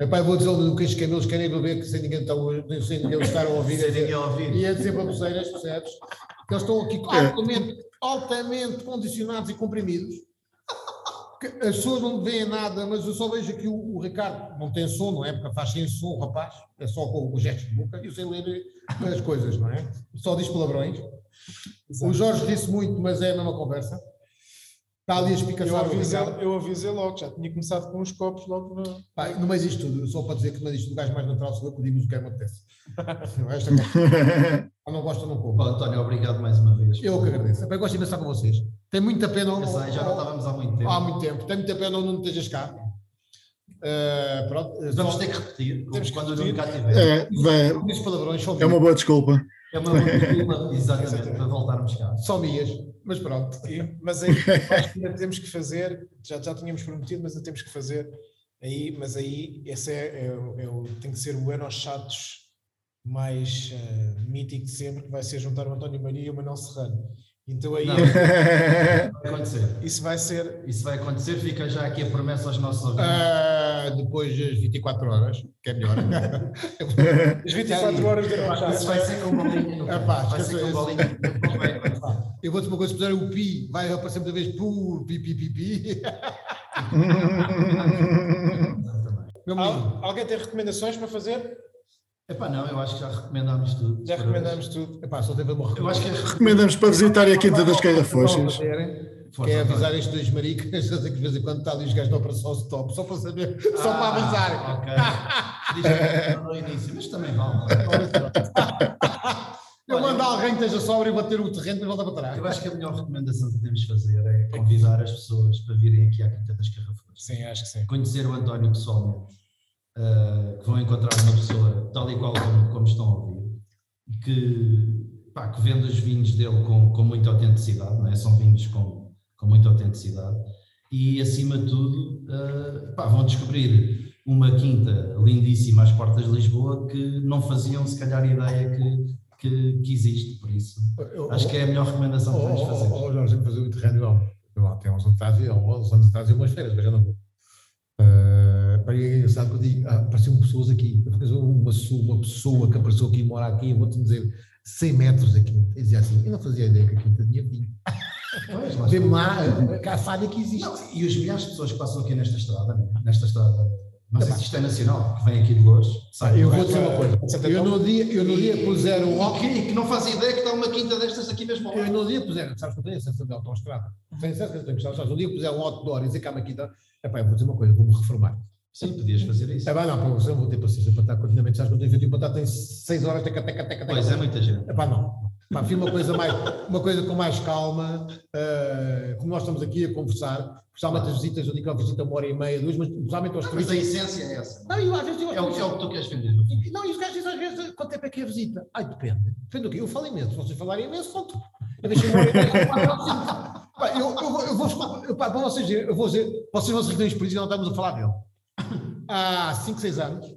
Epá, eu vou dizer o que os cabelos querem beber, que sem ninguém estar a ouvir. Sem ninguém ouvir. E a dizer para vocês, percebes? Que eles estão aqui altamente condicionados e comprimidos. As pessoas não veem nada, mas eu só vejo aqui o Ricardo, não tem som, não é? Porque faz sem som, o rapaz, é só com gestos de boca, eu sei ler as coisas, não é? Só diz palavrões. Exato. O Jorge disse muito, mas é a mesma conversa. Está ali a explicação. Eu avisei logo, já tinha começado com uns copos logo. No... Pai, não mais isto tudo, só para dizer que não existe um gajo mais natural, sou eu que digo o que é que acontece. Não gosto, não compro. António, obrigado mais uma vez. Eu que agradeço. Bem, gosto de conversar com vocês. Tem muita pena. Já não estávamos há muito tempo. Há muito tempo. Tem muita pena ou não estejas cá. Pronto. Vamos ter que repetir. Temos que quando repetir. É uma boa desculpa. É uma boa desculpa, exatamente, para voltarmos cá. Só minhas. Mas pronto. Mas aí acho que ainda temos que fazer, já tínhamos prometido, mas ainda temos que fazer. Aí, mas aí esse tem que ser o Enos Chatos mais mítico de sempre, que vai ser juntar o António Maria e o Manuel Serrano. Então aí... Não, vai acontecer. Isso vai acontecer, fica já aqui a promessa aos nossos ouvintes. Depois das 24 horas, que é melhor. As 24 horas da noite. Isso vai ser com uma bolinha. Vai ser com bolinha. Eu vou dizer uma coisa, se puser o pi, vai aparecer muita vez por pi. Alguém tem recomendações para fazer? Epá, não, eu acho que já recomendámos tudo. Já recomendámos tudo. Epá, só teve uma recomendação. Recomendamos para visitar a Quinta das Carafunchas. Que é avisar estes dois maricas, que de vez em quando está ali os gajos na operação stop, só para saber, só para avisar. Ok. Diz-me no início, mas também vale. Eu mando alguém que esteja sóbrio e bater o terreno e volta para trás. Eu acho que a melhor recomendação que temos de fazer é convidar as pessoas para virem aqui à Quinta das Carafunchas. Sim, acho que sim. Conhecer o António pessoalmente. Que vão encontrar uma pessoa tal e qual como estão a ouvir, que vende os vinhos dele com muita autenticidade, não é? São vinhos com muita autenticidade e, acima de tudo, vão descobrir uma quinta lindíssima às portas de Lisboa que não faziam, se calhar, ideia que existe, por isso. Acho que é a melhor recomendação que vamos fazer. Jorge, fazer o terreno, tem uns anos atrás e algumas feiras, mas já não vou. Apareciam pessoas aqui, uma pessoa que apareceu aqui e mora aqui, eu vou-te dizer, 100 metros aqui, e dizia assim, eu não fazia ideia que a quinta tinha vinho. Vê-me lá, a falha que existe. Não, e os milhares de pessoas que passam aqui nesta estrada, não sei se isto é nacional, que vem aqui de Louros. Eu vou dizer uma coisa, eu no dia puseram um rock e que não fazia ideia que está uma quinta destas aqui mesmo. Eu no dia puseram, sabes que eu tenho a sensação de autoestrada, tenho certeza que eu tenho a no dia puseram um outdoor e dizer que há uma quinta, eu vou dizer uma coisa, vou-me reformar. Sim, podias fazer isso. Não, eu vou ter paciência para estar continuamente. Sabes que eu tenho 21 para estar, tem 6 horas, teca. Pois, é muita gente. Não. Filma uma coisa com mais calma, como nós estamos aqui a conversar, principalmente as visitas, eu digo que a visita 1h30, 2, mas principalmente aos turistas. Mas a essência é essa. Não, eu às vezes... É o que tu queres vender. Não, e os gajos dizem às vezes, quanto tempo é que é a visita? Depende do quê? Eu falo imenso, se vocês falarem imenso, conto. Eu deixo 1h30. Eu vou dizer, vocês vão se referir à experiência e não estamos a falar dele. Há 5, 6 anos,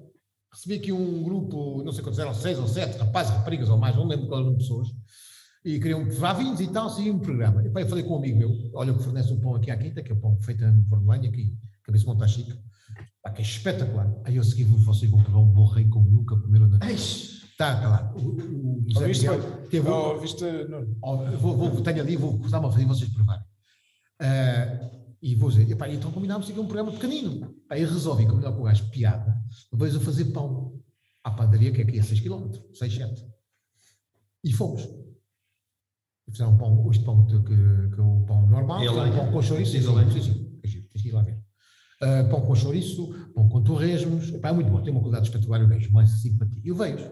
recebi aqui um grupo, não sei quantos eram, 6 ou 7, rapazes, raparigas ou mais, não lembro qual era o pessoas, e queriam provar vinhos e tal, seguiam um programa. E eu falei com um amigo meu, olha que fornece um pão aqui à quinta, que é um pão feito em Formelândia, aqui, cabeça de Monte Chico, que é espetacular. Aí eu segui, vocês vão provar um borrei como nunca comeram na vida. Zé Miguel. Tenho ali, vou cortar uma fazer e vocês provarem. E vou dizer, então combinámos aqui um programa pequenino. Aí resolvi combinar com o gajo, piada, depois a fazer pão à padaria, que é aqui a 6 km, 6, 7. E fomos. Fizeram um pão, este pão que é o pão normal, pão com chouriço. Tens que ir lá ver. Pão com chouriço, pão com torresmos. É muito bom, tem uma qualidade espetacular, o gajo mais simpatia. E eu vejo.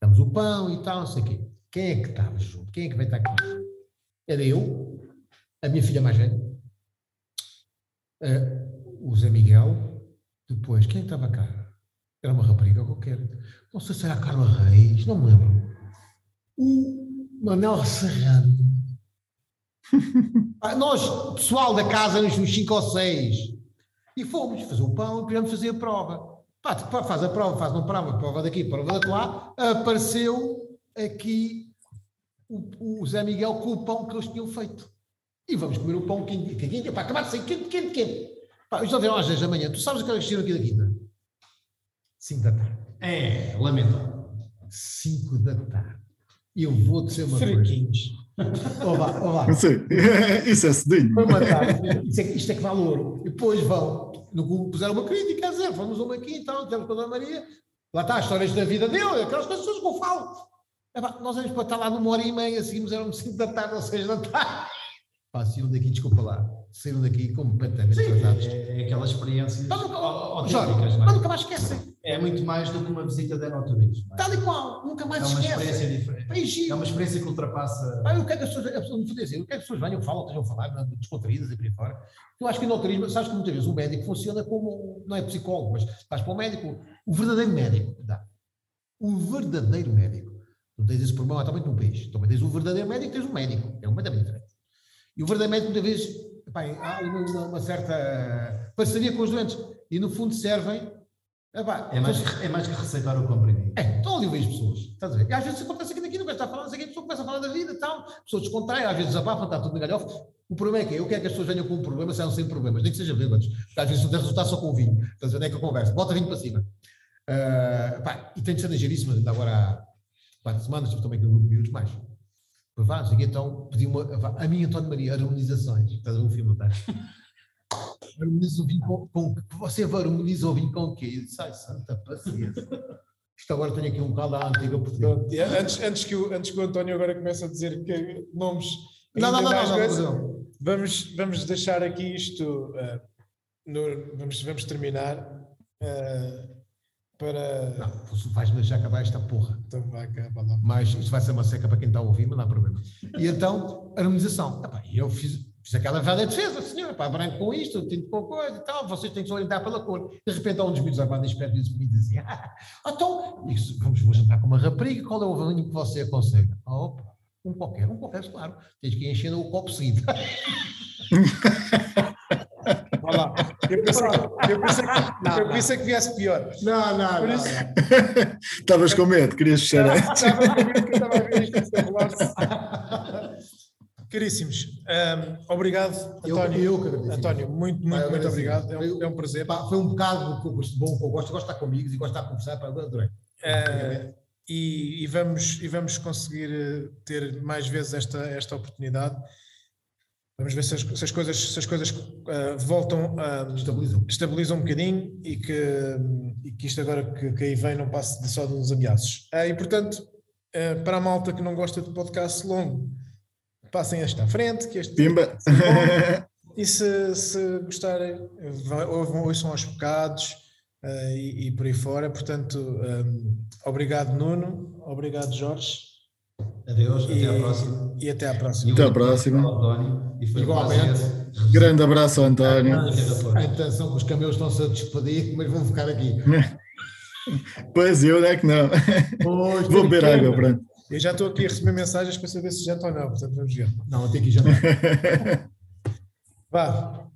Damos o pão e tal, não sei o quê. Quem é que estava junto? Quem é que vai estar aqui? Era eu, a minha filha mais velha, o Zé Miguel, depois, quem estava cá? Era uma rapariga qualquer. Não sei se era a Carla Reis, não me lembro. O Manuel Serrano. Nós, o pessoal da casa, nos 5 ou 6. E fomos fazer o pão e queríamos fazer a prova. Faz a prova, faz uma prova, prova daqui, prova da lá. Apareceu aqui o Zé Miguel com o pão que eles tinham feito. E vamos comer o pão quente, para acabar de sair quente. Eu já vejo às 10 da manhã. Tu sabes o que eles tiram aqui da quinta? 5 da tarde. Lamentável. 5 da tarde. Eu vou dizer uma coisa. Olá, olá. Não sei. Isso é cedinho. Foi matado. Isto é que vale ouro. E depois vão, no Google puseram uma crítica a dizer, fomos uma aqui, então, temos com a Dona Maria. Lá está, as histórias da vida dele, aquelas pessoas que eu falo. Nós vamos para estar lá numa hora e meia, seguimos, eram 5 da tarde ou 6 da tarde. Pá, saíram daqui, desculpa lá, saíram daqui completamente tratados. É aquela experiência. Mas nunca mais esquecem. É muito mais do que uma visita de enoturismo. Tal e qual, nunca mais esquecem. É uma experiência diferente. É uma experiência que ultrapassa. Eu quero que as pessoas venham, falam, estejam a falar, descontraídas e por aí fora. Eu acho que enoturismo, sabes que muitas vezes o médico funciona como, não é psicólogo, mas estás para o médico, o verdadeiro médico. O verdadeiro médico. Não tens esse problema atualmente no país. Também tens o verdadeiro médico, tens o médico. É completamente diferente. E o verdadeiro médico, muitas vezes, bem, há uma certa parceria com os doentes. E, no fundo, servem... mais que receitar o comprimido. Estão ali as pessoas. Estás a ver? E às vezes acontece aqui, não está a falar, aqui a pessoa começa a falar da vida e tal. As pessoas descontraem, às vezes desabafam, está tudo na galhofa. O problema é que eu quero que as pessoas venham com um problema, saiam sem problemas, nem que sejam bêbados. Às vezes não tem resultado só com o vinho. Estás a ver? Onde é que eu converso? Bota vinho para cima. E tem de ser ligeiríssimo, ainda agora há 4 semanas, também que no grupo de miúdos mais. Privados, e então pedi a minha António Maria, harmonizações. Estás a ver o filme, não estás? Harmoniza o vinho com que? Você harmoniza o vinho com o quê? E disse, ai, santa paciência. Isto agora tenho aqui um caldo à antiga portuguesa. Antes que o António agora comece a dizer que nomes... Não. Vamos deixar aqui isto... Vamos terminar... Para... Não, vais-me já acabar esta porra. Então vai acabar lá. Mas isto vai ser uma seca para quem está a ouvir, mas não há problema. E então, harmonização. Eu fiz aquela velha defesa, senhora, branco com isto, tinto com coisa e tal, vocês têm que se orientar pela cor. De repente há um dos miúdos armados e espertos e diz assim, então, isso, vou jantar com uma rapariga, qual é o vinho que você aconselha? Um qualquer, claro. Tens que encher o copo seguinte. Vai lá. Eu pensei que viesse pior. Não. Estavas com medo, querias fechar antes. Estava com medo que estava a ver isto desenrolar-se. Caríssimos, obrigado, António. António, muito obrigado. É um prazer. Foi um bocado bom que eu gosto. Eu gosto de estar com amigos e gosto de estar a conversar. Adorei. E vamos conseguir ter mais vezes esta oportunidade. Vamos ver se as coisas voltam a... Estabilizam um bocadinho e que isto agora que aí vem não passe só de uns ameaços. E, portanto, para a malta que não gosta de podcast longo, passem este à frente. Que este Pimba! E se gostarem, ouçam aos bocados e por aí fora. Portanto, obrigado, Nuno. Obrigado, Jorge. Adeus, até à próxima. E até à próxima. Até à próxima. Igualmente. Grande abraço, António. Atenção que os camelos estão-se a despedir, mas vão ficar aqui. Pois, eu é que não. Vou beber água, pronto. Eu já estou aqui a receber mensagens para saber se janta ou não, portanto vamos ver. Não, tem que jantar. Vá,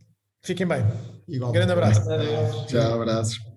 fiquem bem. Igualmente. Grande abraço. Adeus. Tchau, abraços.